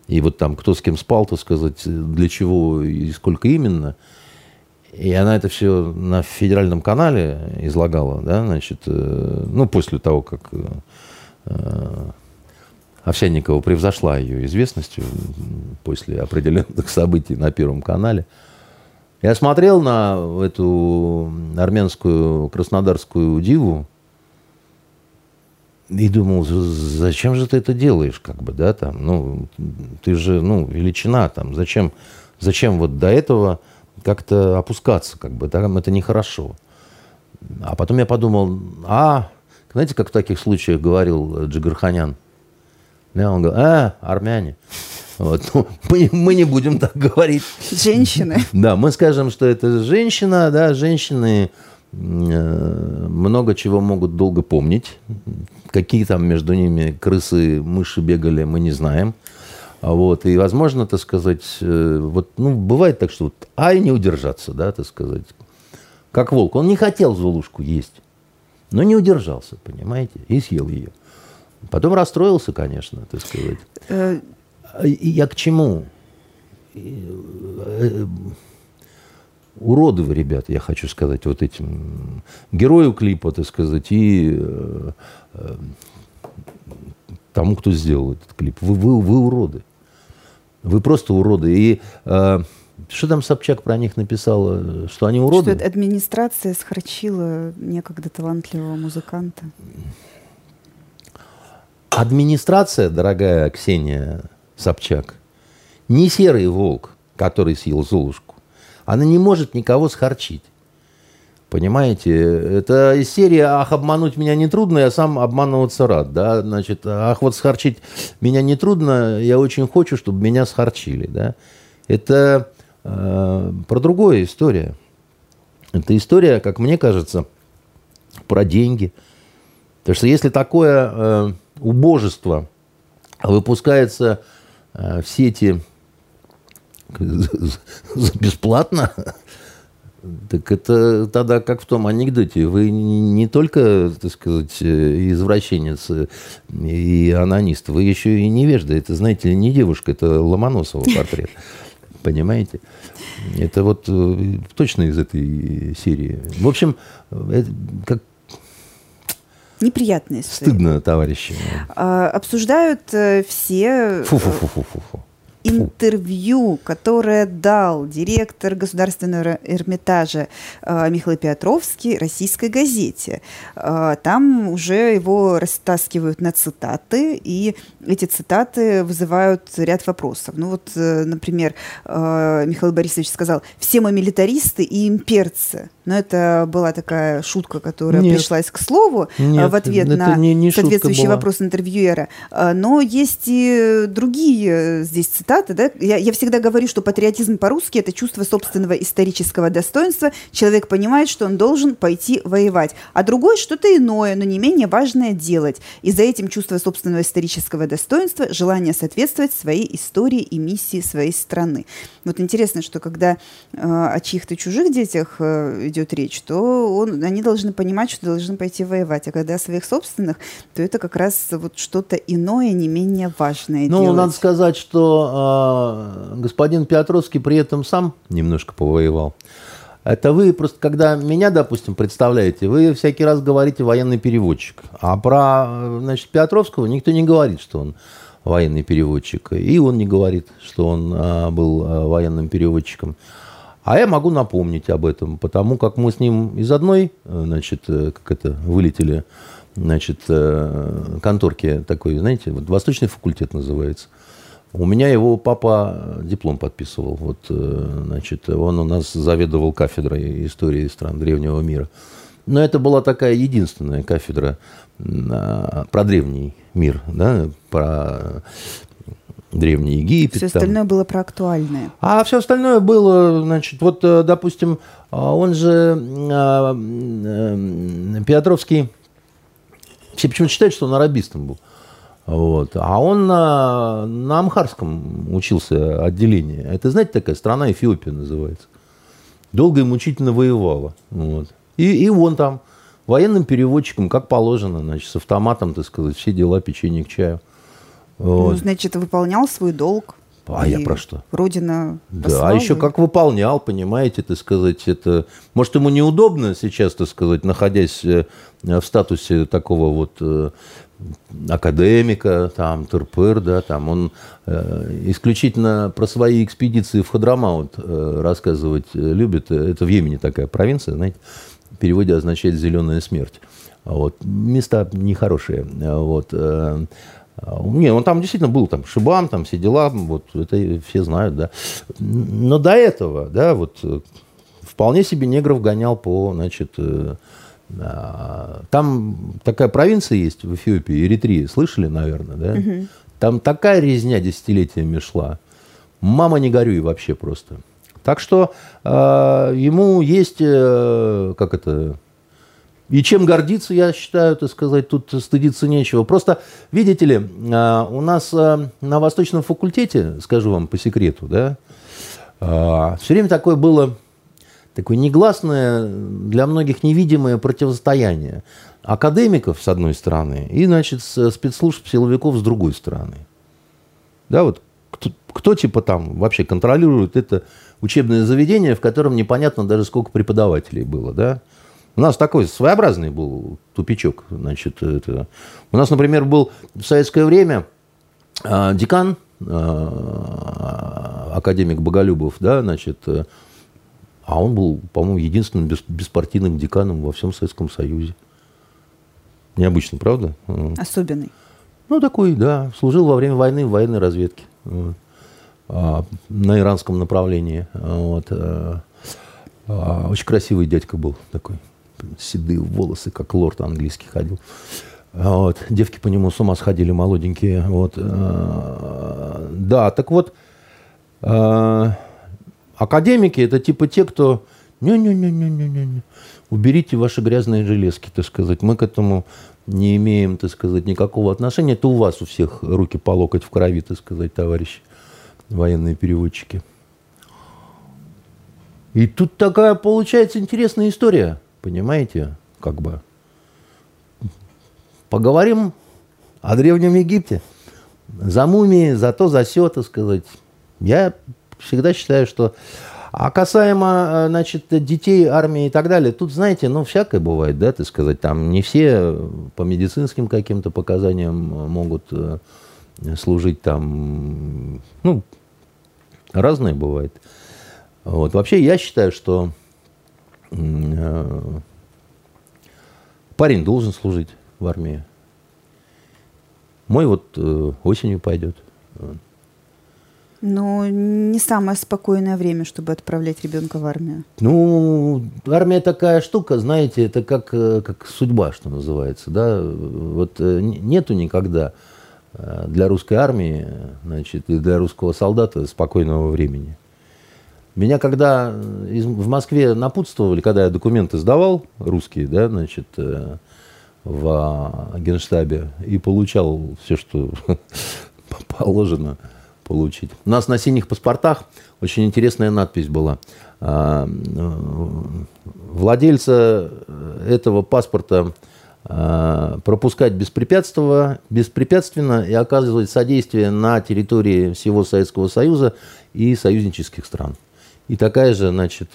и вот там кто с кем спал, так сказать, для чего и сколько именно... И она это все на федеральном канале излагала, да, значит, э, ну, после того, как э, Овсянникова превзошла ее известностью после определенных событий на Первом канале. Я смотрел на эту армянскую краснодарскую диву и думал, зачем же ты это делаешь, как бы, да, там, ну, ты же, ну, величина, там, зачем, зачем вот до этого... как-то опускаться, как бы, да, это нехорошо. А потом я подумал, а, знаете, как в таких случаях говорил Джигарханян? Да, он говорил, а, армяне. Вот. Ну, мы, мы не будем так говорить. Женщины. Да, мы скажем, что это женщина, да, женщины много чего могут долго помнить. Какие там между ними крысы, мыши бегали, мы не знаем. Вот, и, возможно, так сказать, вот, ну, бывает так, что вот, ай, не удержаться, да, так сказать, как волк. Он не хотел Золушку есть, но не удержался, понимаете, и съел ее. Потом расстроился, конечно, так сказать. Я к чему? уродовы, ребята, я хочу сказать, вот этим герою клипа, так сказать, и тому, кто сделал этот клип. Вы, вы, вы уроды. Вы просто уроды. И э, что там Собчак про них написала? Что они уроды? Что администрация схорчила некогда талантливого музыканта. Администрация, дорогая Ксения Собчак, не серый волк, который съел Золушку. Она не может никого схорчить. Понимаете? Это из серии «Ах, обмануть меня нетрудно, я сам обманываться рад». Да? Значит, «Ах, вот схорчить меня нетрудно, я очень хочу, чтобы меня схорчили». Да? Это э, про другое история. Это история, как мне кажется, про деньги. Потому что если такое э, убожество выпускается э, в сети бесплатно, так это тогда как в том анекдоте. Вы не только, так сказать, извращенец и анонист, вы еще и невежда. Это, знаете ли, не девушка, это Ломоносова портрет. Понимаете? Это вот точно из этой серии. В общем, это как... неприятная история. Стыдно, товарищи. А, обсуждают все... Фу-фу-фу-фу-фу. Интервью, которое дал директор Государственного Эрмитажа Михаил Пиотровский российской газете. Там уже его растаскивают на цитаты, и эти цитаты вызывают ряд вопросов. Ну вот, например, Михаил Борисович сказал: «Все мы милитаристы и имперцы». Но это была такая шутка, которая Нет. пришлась к слову Нет, в ответ на не, не соответствующий вопрос интервьюера. Но есть и другие здесь цитаты. Да? Я, я всегда говорю, что патриотизм по-русски – это чувство собственного исторического достоинства. Человек понимает, что он должен пойти воевать. А другой – что-то иное, но не менее важное делать. И за этим чувство собственного исторического достоинства, желание соответствовать своей истории и миссии своей страны. Вот интересно, что когда э, о чьих-то чужих детях э, идет речь, то он, они должны понимать, что должны пойти воевать. А когда о своих собственных, то это как раз вот что-то иное, не менее важное делать. Ну, надо сказать, что господин Пиотровский при этом сам немножко повоевал. Это вы просто, когда меня, допустим, представляете, вы всякий раз говорите «военный переводчик». А про, значит, Пиотровского никто не говорит, что он военный переводчик. И он не говорит, что он был военным переводчиком. А я могу напомнить об этом, потому как мы с ним из одной, значит, как это, вылетели, значит, конторки такой, знаете, вот «Восточный факультет» называется. У меня его папа диплом подписывал. Вот, значит, он у нас заведовал кафедрой истории стран древнего мира. Но это была такая единственная кафедра про древний мир, да, про древний Египет. Все остальное там было про актуальное. А все остальное было, значит, вот, допустим, он же Пиотровский, все почему-то считают, что он арабистом был. Вот. А он на, на Амхарском учился отделении. Это, знаете, такая страна Эфиопия называется. Долго и мучительно воевала. Вот. И, и он там военным переводчиком, как положено, значит, с автоматом, так сказать, все дела, печенье к чаю. Вот. Ну, значит, выполнял свой долг. А я про что? Родина послала. Да, а еще как выполнял, понимаете, так сказать, это... Может, ему неудобно сейчас, так сказать, находясь в статусе такого вот... академика, там, ТРПР, да, там, он э, исключительно про свои экспедиции в Хадрамаут э, рассказывать любит. Это в Йемене такая провинция, знаете, в переводе означает «зеленая смерть». Вот. Места нехорошие. Вот. Э, не, он там действительно был, там, Шибам, там, все дела, вот, это все знают, да. Но до этого, да, вот, вполне себе негров гонял по, значит, э, там такая провинция есть в Эфиопии, Эритрия, слышали, наверное, да? Угу. Там такая резня десятилетиями шла. Мама, не горюй вообще просто. Так что э, ему есть, э, как это, и чем гордиться, я считаю, так сказать, тут стыдиться нечего. Просто, видите ли, э, у нас э, на Восточном факультете, скажу вам по секрету, да, э, все время такое было... Такое негласное, для многих невидимое противостояние академиков с одной стороны и, значит, спецслужб, силовиков с другой стороны. Да, вот кто, кто типа там вообще контролирует это учебное заведение, в котором непонятно даже сколько преподавателей было, да. У нас такой своеобразный был тупичок, значит, это... У нас, например, был в советское время декан, академик Боголюбов, да, значит, а он был, по-моему, единственным беспартийным деканом во всем Советском Союзе. Необычно, правда? Особенный. Ну, такой, да. Служил во время войны в военной разведке. Вот. А, на иранском направлении. Вот. А, а, очень красивый дядька был такой. Седые волосы, как лорд английский ходил. Вот. Девки по нему с ума сходили, молоденькие. Вот. А, да, так вот. А, академики – это типа те, кто... Не-не-не-не-не-не. Уберите ваши грязные железки, так сказать. Мы к этому не имеем, так сказать, никакого отношения. Это у вас у всех руки по локоть в крови, так сказать, товарищи военные переводчики. И тут такая получается интересная история, понимаете, как бы. Поговорим о Древнем Египте. За мумии, за то, за сё, так сказать. Я всегда считаю, что... А касаемо, значит, детей, армии и так далее, тут, знаете, ну, всякое бывает, да, так сказать, там не все по медицинским каким-то показаниям могут служить там, ну, разное бывает. Вот, вообще, я считаю, что парень должен служить в армии. Мой вот осенью пойдет. Но не самое спокойное время, чтобы отправлять ребенка в армию. Ну, армия такая штука, знаете, это как, как судьба, что называется, да. Вот нету никогда для русской армии, значит, и для русского солдата спокойного времени. Меня когда из, в Москве напутствовали, когда я документы сдавал, русские, да, значит, в Генштабе, и получал все, что положено получить. У нас на синих паспортах очень интересная надпись была. Владельца этого паспорта пропускать беспрепятственно и оказывать содействие на территории всего Советского Союза и союзнических стран. И такая же, значит,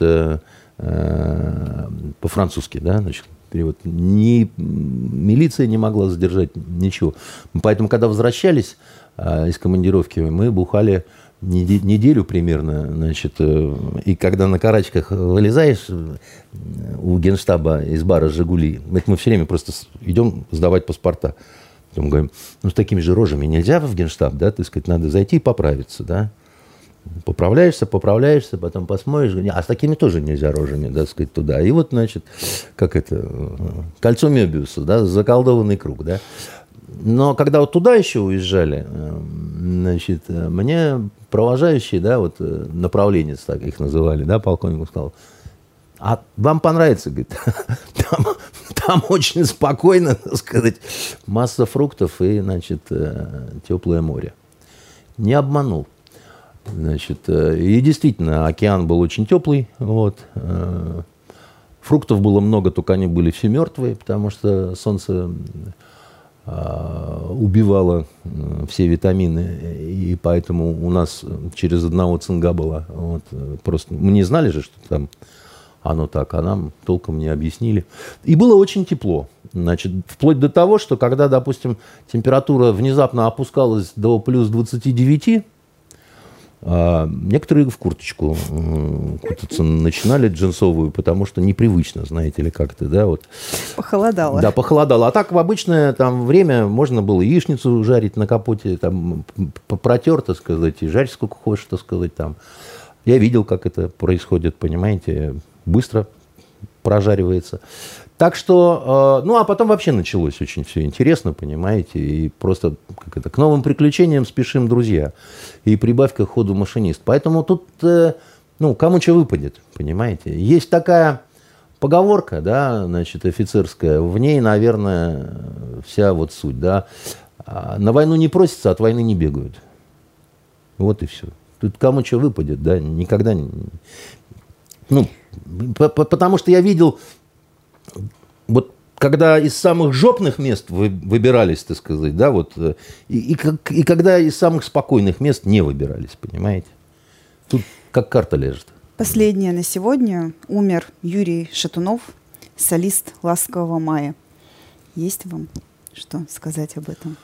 по-французски, да, значит, перевод. Ни милиция не могла задержать ничего. Поэтому, когда возвращались из командировки, мы бухали неделю примерно, значит, и когда на карачках вылезаешь у Генштаба из бара «Жигули», мы все время просто идем сдавать паспорта. Потом говорим, ну, с такими же рожами нельзя в Генштаб, да, так сказать, надо зайти и поправиться, да. Поправляешься, поправляешься, потом посмотришь, а с такими тоже нельзя рожами, да, так сказать, туда. И вот, значит, как это, кольцо Мёбиуса, да, заколдованный круг, да. Но когда вот туда еще уезжали, значит, мне провожающий, да, вот направленец, так их называли, да, полковник сказал, а вам понравится, говорит, там, там очень спокойно, так сказать, масса фруктов и, значит, теплое море. Не обманул. Значит, и действительно, океан был очень теплый, вот. Фруктов было много, только они были все мертвые, потому что солнце... убивала все витамины, и поэтому у нас через одного цинга была. Вот, просто мы не знали же, что там оно так, а нам толком не объяснили. И было очень тепло. Значит, вплоть до того, что когда, допустим, температура внезапно опускалась до плюс двадцати девяти, некоторые в курточку кутаться начинали джинсовую, потому что непривычно, знаете ли, как-то, да, вот. Похолодало. Да, похолодало. А так в обычное там время можно было яичницу жарить на капоте, там, протер, так сказать, и жарь сколько хочешь, так сказать, там. Я видел, как это происходит, понимаете, быстро прожаривается. Так что, ну, а потом вообще началось очень все интересно, понимаете, и просто как это, к новым приключениям спешим, друзья, и прибавь-ка к ходу машинист. Поэтому тут, ну, кому что выпадет, понимаете. Есть такая поговорка, да, значит, офицерская, в ней, наверное, вся вот суть, да. На войну не просятся, от войны не бегают. Вот и все. Тут кому что выпадет, да, никогда не... Ну, потому что я видел... Вот когда из самых жопных мест вы, выбирались, так сказать, да, вот, и, и, как, и когда из самых спокойных мест не выбирались, понимаете? Тут как карта лежит. Последнее на сегодня. Умер Юрий Шатунов, солист «Ласкового мая». Есть вам что сказать об этом?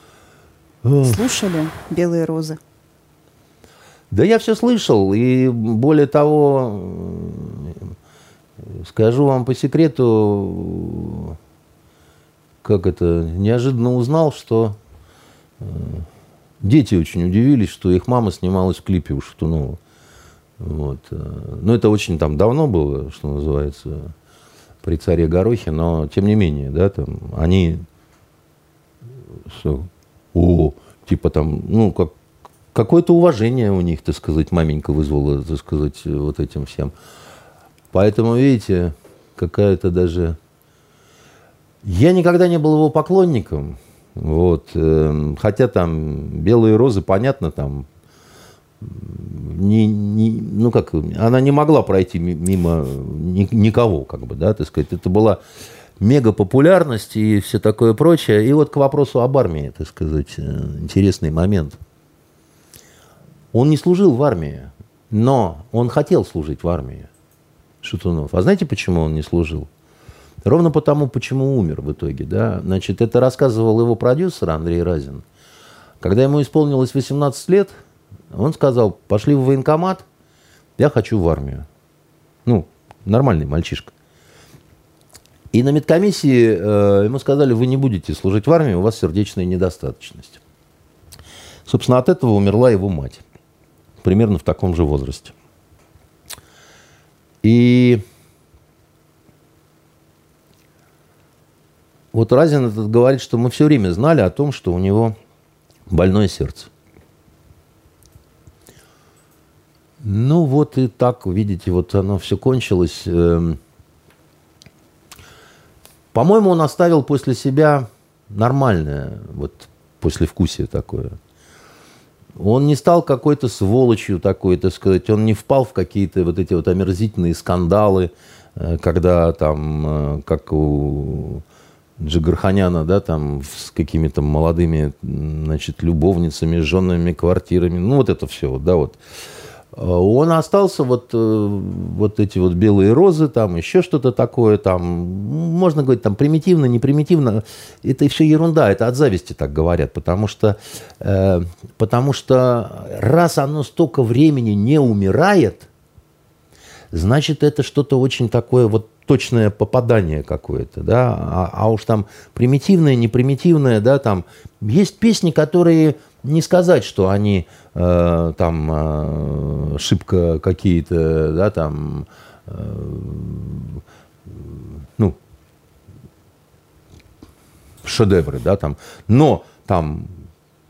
Ох. Слушали «Белые розы»? Да я все слышал. И более того, скажу вам по секрету, как это, неожиданно узнал, что дети очень удивились, что их мама снималась в клипе у Шатунова. Вот. Ну, это очень там давно было, что называется, при царе Горохе, но тем не менее, да, там, они, все, о, типа там, ну, как, какое-то уважение у них, так сказать, маменька вызвала, так сказать, вот этим всем. Поэтому, видите, какая-то даже... Я никогда не был его поклонником, вот, хотя там «Белые розы», понятно, там, Не, не, ну как, она не могла пройти мимо ни, никого, как бы, да, так сказать. Это была мегапопулярность и все такое прочее. И вот к вопросу об армии, так сказать, интересный момент. Он не служил в армии, но он хотел служить в армии, Шатунов. А знаете, почему он не служил? Ровно потому, почему умер в итоге, да. Значит, это рассказывал его продюсер Андрей Разин. Когда ему исполнилось восемнадцать лет, он сказал: пошли в военкомат, я хочу в армию. Ну, нормальный мальчишка. И на медкомиссии э, ему сказали: вы не будете служить в армии, у вас сердечная недостаточность. Собственно, от этого умерла его мать. Примерно в таком же возрасте. И вот Разин этот говорит, что мы все время знали о том, что у него больное сердце. Ну, вот и так, видите, вот оно все кончилось. По-моему, он оставил после себя нормальное, вот, послевкусие такое. Он не стал какой-то сволочью такой, так сказать. Он не впал в какие-то вот эти вот омерзительные скандалы, когда там, как у Джигарханяна, да, там, с какими-то молодыми, значит, любовницами, женами, квартирами. Ну, вот это все, да, вот. Он остался, вот, вот эти вот «Белые розы», там еще что-то такое, там, можно говорить, там, примитивно, не примитивно, это все ерунда, это от зависти так говорят, потому что, э, потому что раз оно столько времени не умирает, значит, это что-то очень такое вот точное попадание какое-то, да, а, а уж там примитивное, непримитивное, да, там, есть песни, которые... Не сказать, что они э, там э, шибко какие-то, да, там, э, ну, шедевры, да, там. Но там,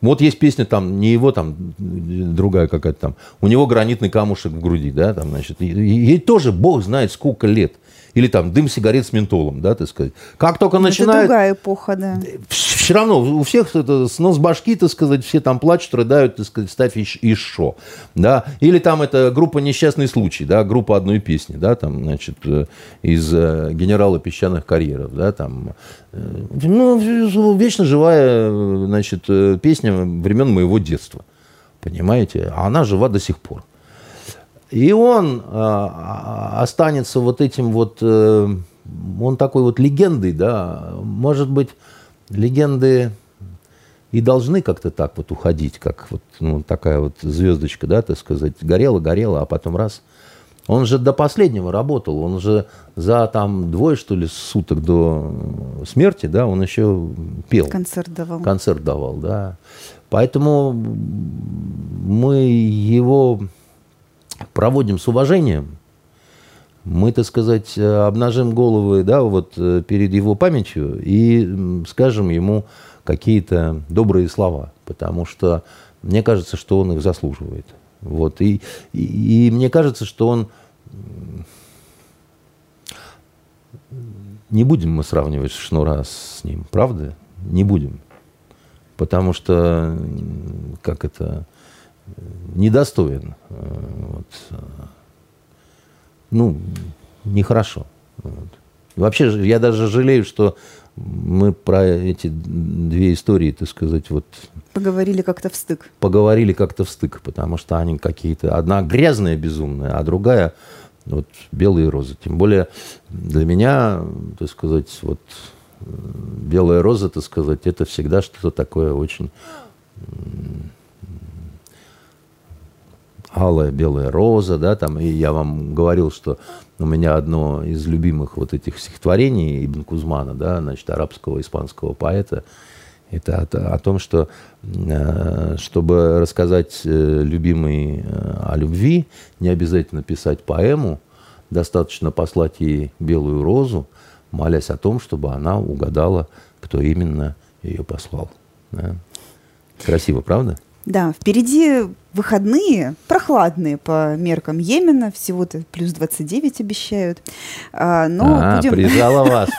вот есть песня, там, не его, там, другая какая-то там, у него гранитный камушек в груди, да, там, значит, ей тоже бог знает сколько лет. Или там дым сигарет с ментолом, да, так сказать. Как только начинает... Это другая эпоха, да. Все равно у всех это снос башки, так сказать, все там плачут, рыдают, так сказать, ставь и шо, да. Или там это группа «Несчастный случай», да, группа одной песни, да, там, значит, из «Генерала песчаных карьеров», да, там. Ну, вечно живая, значит, песня времен моего детства, понимаете. А она жива до сих пор. И он э, останется вот этим вот, э, он такой вот легендой, да, может быть, легенды и должны как-то так вот уходить, как вот, ну, такая вот звездочка, да, так сказать, горела, горела, а потом раз. Он же до последнего работал, он же за там двое, что ли, суток до смерти, да, он еще пел. Концерт давал. Концерт давал, да. Поэтому мы его... проводим с уважением, мы, так сказать, обнажим головы, да, вот перед его памятью и скажем ему какие-то добрые слова, потому что мне кажется, что он их заслуживает. Вот. И, и, и мне кажется, что он... Не будем мы сравнивать Шнура с ним, правда? Не будем. Потому что, как это... недостоин, вот. Ну, нехорошо. Вот. Вообще, я даже жалею, что мы про эти две истории, так сказать, вот... Поговорили как-то встык. Поговорили как-то встык, потому что они какие-то... Одна грязная, безумная, а другая Вот «Белые розы». Тем более для меня, так сказать, вот «Белая роза», так сказать, это всегда что-то такое очень алая, белая роза, да, там, и я вам говорил, что у меня одно из любимых вот этих стихотворений Ибн Кузмана, да, значит, арабского, испанского поэта, это о, о том, что, чтобы рассказать любимой о любви, не обязательно писать поэму, достаточно послать ей белую розу, молясь о том, чтобы она угадала, кто именно ее послал. Да. Красиво, правда? Да, впереди выходные, прохладные по меркам Йемена, всего-то плюс двадцать девять обещают. А, но а, будем... прижала вас.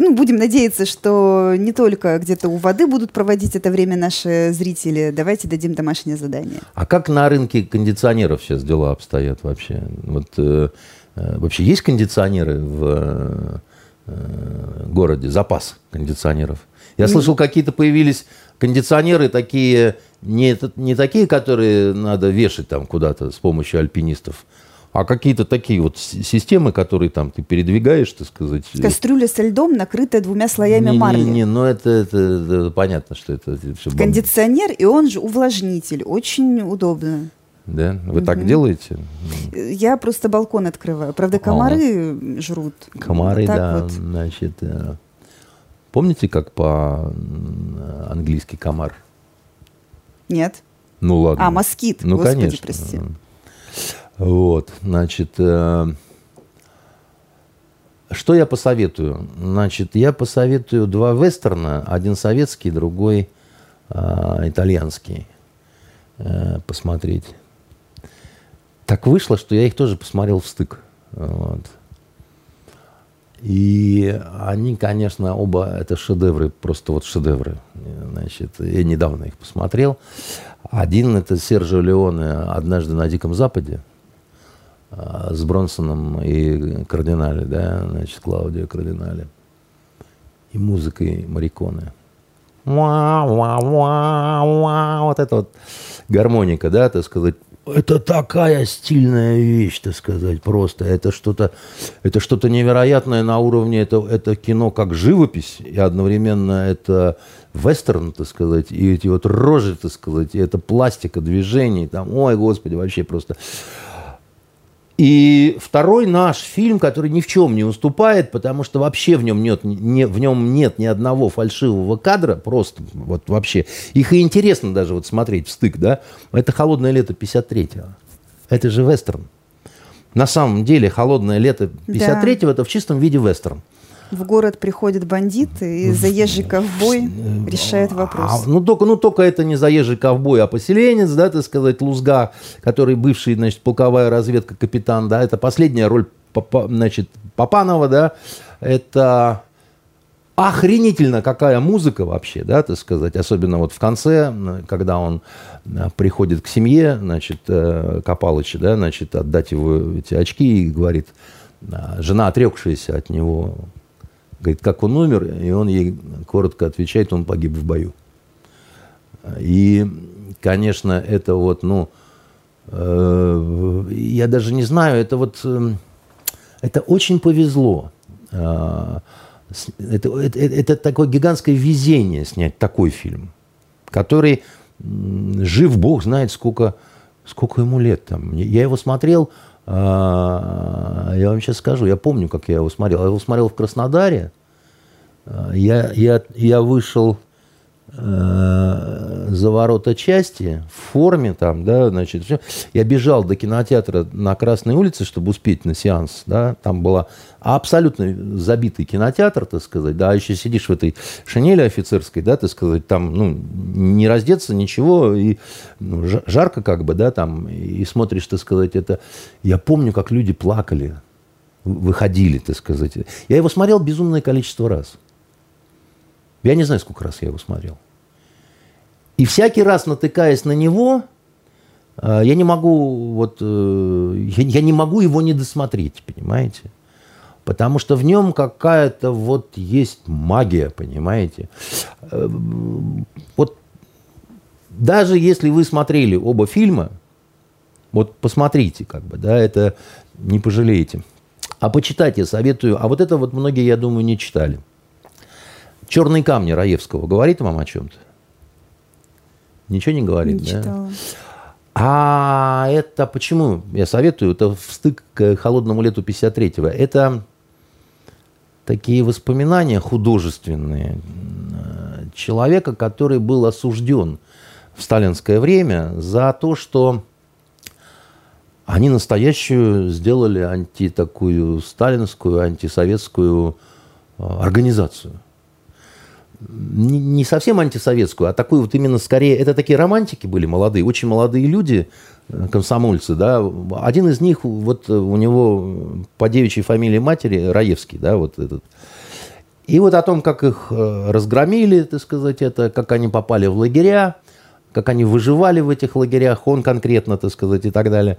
Ну, будем надеяться, что не только где-то у воды будут проводить это время наши зрители. Давайте дадим домашнее задание. А как на рынке кондиционеров сейчас дела обстоят вообще? Вот э, вообще есть кондиционеры в э, городе? Запас кондиционеров? Я слышал, какие-то появились кондиционеры такие, не, не такие, которые надо вешать там куда-то с помощью альпинистов, а какие-то такие вот системы, которые там ты передвигаешь, так сказать. Кастрюля со льдом, накрытая двумя слоями не, марли. Не, не, ну это, это, это понятно, что это, это все бомба. Кондиционер, и он же увлажнитель. Очень удобно. Да? Вы угу. так делаете? Я просто балкон открываю. Правда, комары а, жрут. Комары, вот да, вот. Значит... Помните, как по-английски комар? Нет. Ну ладно. А, москит. Ну, Господи, конечно. Прости. Вот, значит, э, что я посоветую? Значит, я посоветую два вестерна, один советский, другой э, итальянский, э, посмотреть. Так вышло, что я их тоже посмотрел встык. Вот. И они, конечно, оба это шедевры, просто вот шедевры. Значит, я недавно их посмотрел. Один – это Серджио Леоне «Однажды на Диком Западе» с Бронсоном и Кардинале, да, значит, Клаудио Кардинале. И музыкой Мариконе. Ва-ва-ва-ва, вот эта вот гармоника, да, так сказать. Это такая стильная вещь, так сказать, просто. Это что-то, это что-то невероятное на уровне, это, это кино как живопись, и одновременно это вестерн, так сказать, и эти вот рожи, так сказать, и это пластика движений, там, ой, господи, вообще просто. И второй наш фильм, который ни в чем не уступает, потому что вообще в нем нет, не, в нем нет ни одного фальшивого кадра, просто вот вообще. Их и интересно даже вот смотреть встык, да? Это «Холодное лето пятьдесят третьего». Это же вестерн. На самом деле «Холодное лето пятьдесят третьего» да. – это в чистом виде вестерн. В город приходят бандиты, и заезжий ковбой решает вопрос. Ну только, ну, только это не заезжий ковбой, а поселенец, да, так сказать, Лузга, который бывший, значит, полковая разведка, капитан, да, это последняя роль, значит, Папанова, да, это охренительно какая музыка вообще, да, так сказать, особенно вот в конце, когда он приходит к семье, значит, Копалыча, да, значит, отдать его эти очки и говорит, жена, отрекшаяся от него, говорит, как он умер, и он ей коротко отвечает, он погиб в бою. И, конечно, это вот, ну, э, я даже не знаю, это вот, э, это очень повезло. Э, это, это, это такое гигантское везение снять такой фильм, который жив, бог знает, сколько, сколько ему лет там. Я его смотрел... Я вам сейчас скажу, я помню, как я его смотрел. Я его смотрел в Краснодаре. Я, я, я вышел э, за ворота части в форме там, да, значит, все. Я бежал до кинотеатра на Красной улице, чтобы успеть на сеанс, да. Там был абсолютно забитый кинотеатр, так сказать, да. Еще сидишь в этой шинели офицерской, да, так сказать, там, ну, не раздеться, ничего, и ну, жарко как бы, да, там, и смотришь, так сказать, это... Я помню, как люди плакали, выходили, так сказать. Я его смотрел безумное количество раз. Я не знаю, сколько раз я его смотрел. И всякий раз, натыкаясь на него, я не могу, вот, я, я не могу его не досмотреть, понимаете? Потому что в нем какая-то вот есть магия, понимаете? Вот даже если вы смотрели оба фильма, Вот посмотрите, как бы, да, это не пожалеете. А почитать я советую. А вот это вот многие, я думаю, не читали. «Черные камни» Раевского говорит вам о чем-то? Ничего не говорит, не да? Читала. А это почему? Я советую. Это встык к «Холодному лету пятьдесят третьего». Это такие воспоминания художественные человека, который был осужден в сталинское время за то, что они настоящую сделали анти такую сталинскую, антисоветскую организацию. Не совсем антисоветскую, а такую вот именно скорее... Это такие романтики были молодые, очень молодые люди, комсомольцы, да. Один из них, вот у него по девичьей фамилии матери Раевский, да, вот этот. И вот о том, как их разгромили, так сказать, это, как они попали в лагеря, как они выживали в этих лагерях, он конкретно, так сказать, и так далее.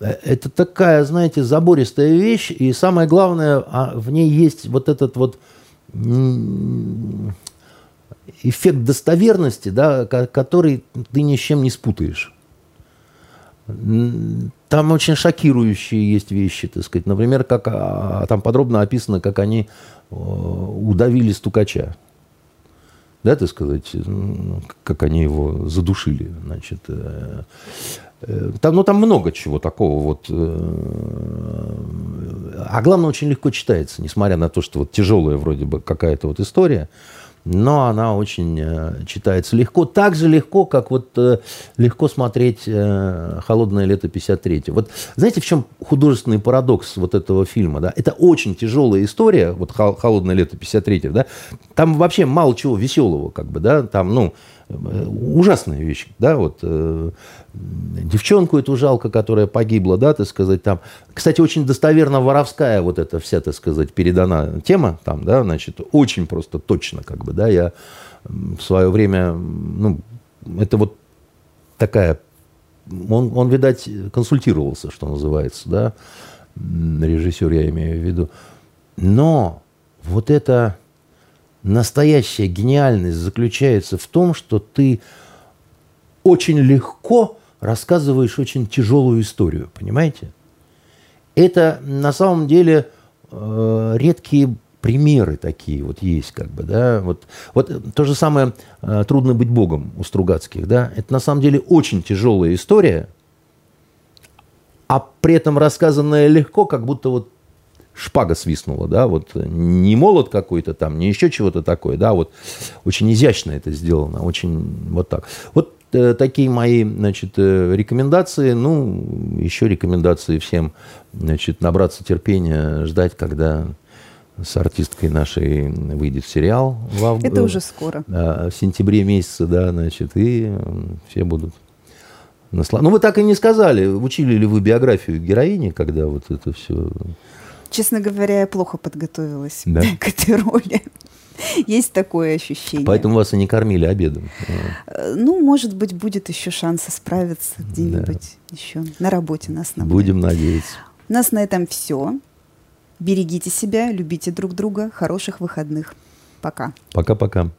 Это такая, знаете, забористая вещь, и самое главное, в ней есть вот этот вот эффект достоверности, да, который ты ни с чем не спутаешь. Там очень шокирующие есть вещи, так сказать. Например, как, там подробно описано, как они удавили стукача. Да, так сказать, как они его задушили, значит. Там, ну, там много чего такого вот. А главное, очень легко читается, несмотря на то, что вот тяжелая вроде бы какая-то вот история, но она очень читается легко. Так же легко, как вот легко смотреть «Холодное лето пятьдесят третьего». Вот знаете, в чем художественный парадокс вот этого фильма? Да? Это очень тяжелая история, вот «Холодное лето пятьдесят третьего». Да? Там вообще мало чего веселого, как бы, да, там, ну, ужасная вещь, да, вот э, девчонку эту жалко, которая погибла, да, так сказать, там, кстати, очень достоверно воровская вот эта вся, так сказать, передана тема, там, да, значит, очень просто точно, как бы, да, я в свое время, ну, это вот такая, он, он, видать, консультировался, что называется, да, режиссер, я имею в виду, но вот это... Настоящая гениальность заключается в том, что ты очень легко рассказываешь очень тяжелую историю, понимаете? Это на самом деле э, редкие примеры такие вот есть, как бы, да? Вот, вот то же самое э, «Трудно быть богом» у Стругацких, да? Это на самом деле очень тяжелая история, а при этом рассказанная легко, как будто вот шпага свистнула, да, вот не молот какой-то там, не еще чего-то такое, да, вот очень изящно это сделано, очень вот так. Вот э, такие мои, значит, э, рекомендации, ну, еще рекомендации всем, значит, набраться терпения, ждать, когда с артисткой нашей выйдет сериал. В августе, это уже скоро. Э, в сентябре месяце, да, значит, и все будут. Наслад... Ну, вы так и не сказали, учили ли вы биографию героини, когда вот это все... Честно говоря, я плохо подготовилась, да, к этой роли. Есть такое ощущение. Поэтому вас и не кормили обедом. Ну, может быть, будет еще шанс справиться где-нибудь, да, еще на работе на основном. Будем надеяться. У нас на этом все. Берегите себя, любите друг друга. Хороших выходных. Пока. Пока-пока.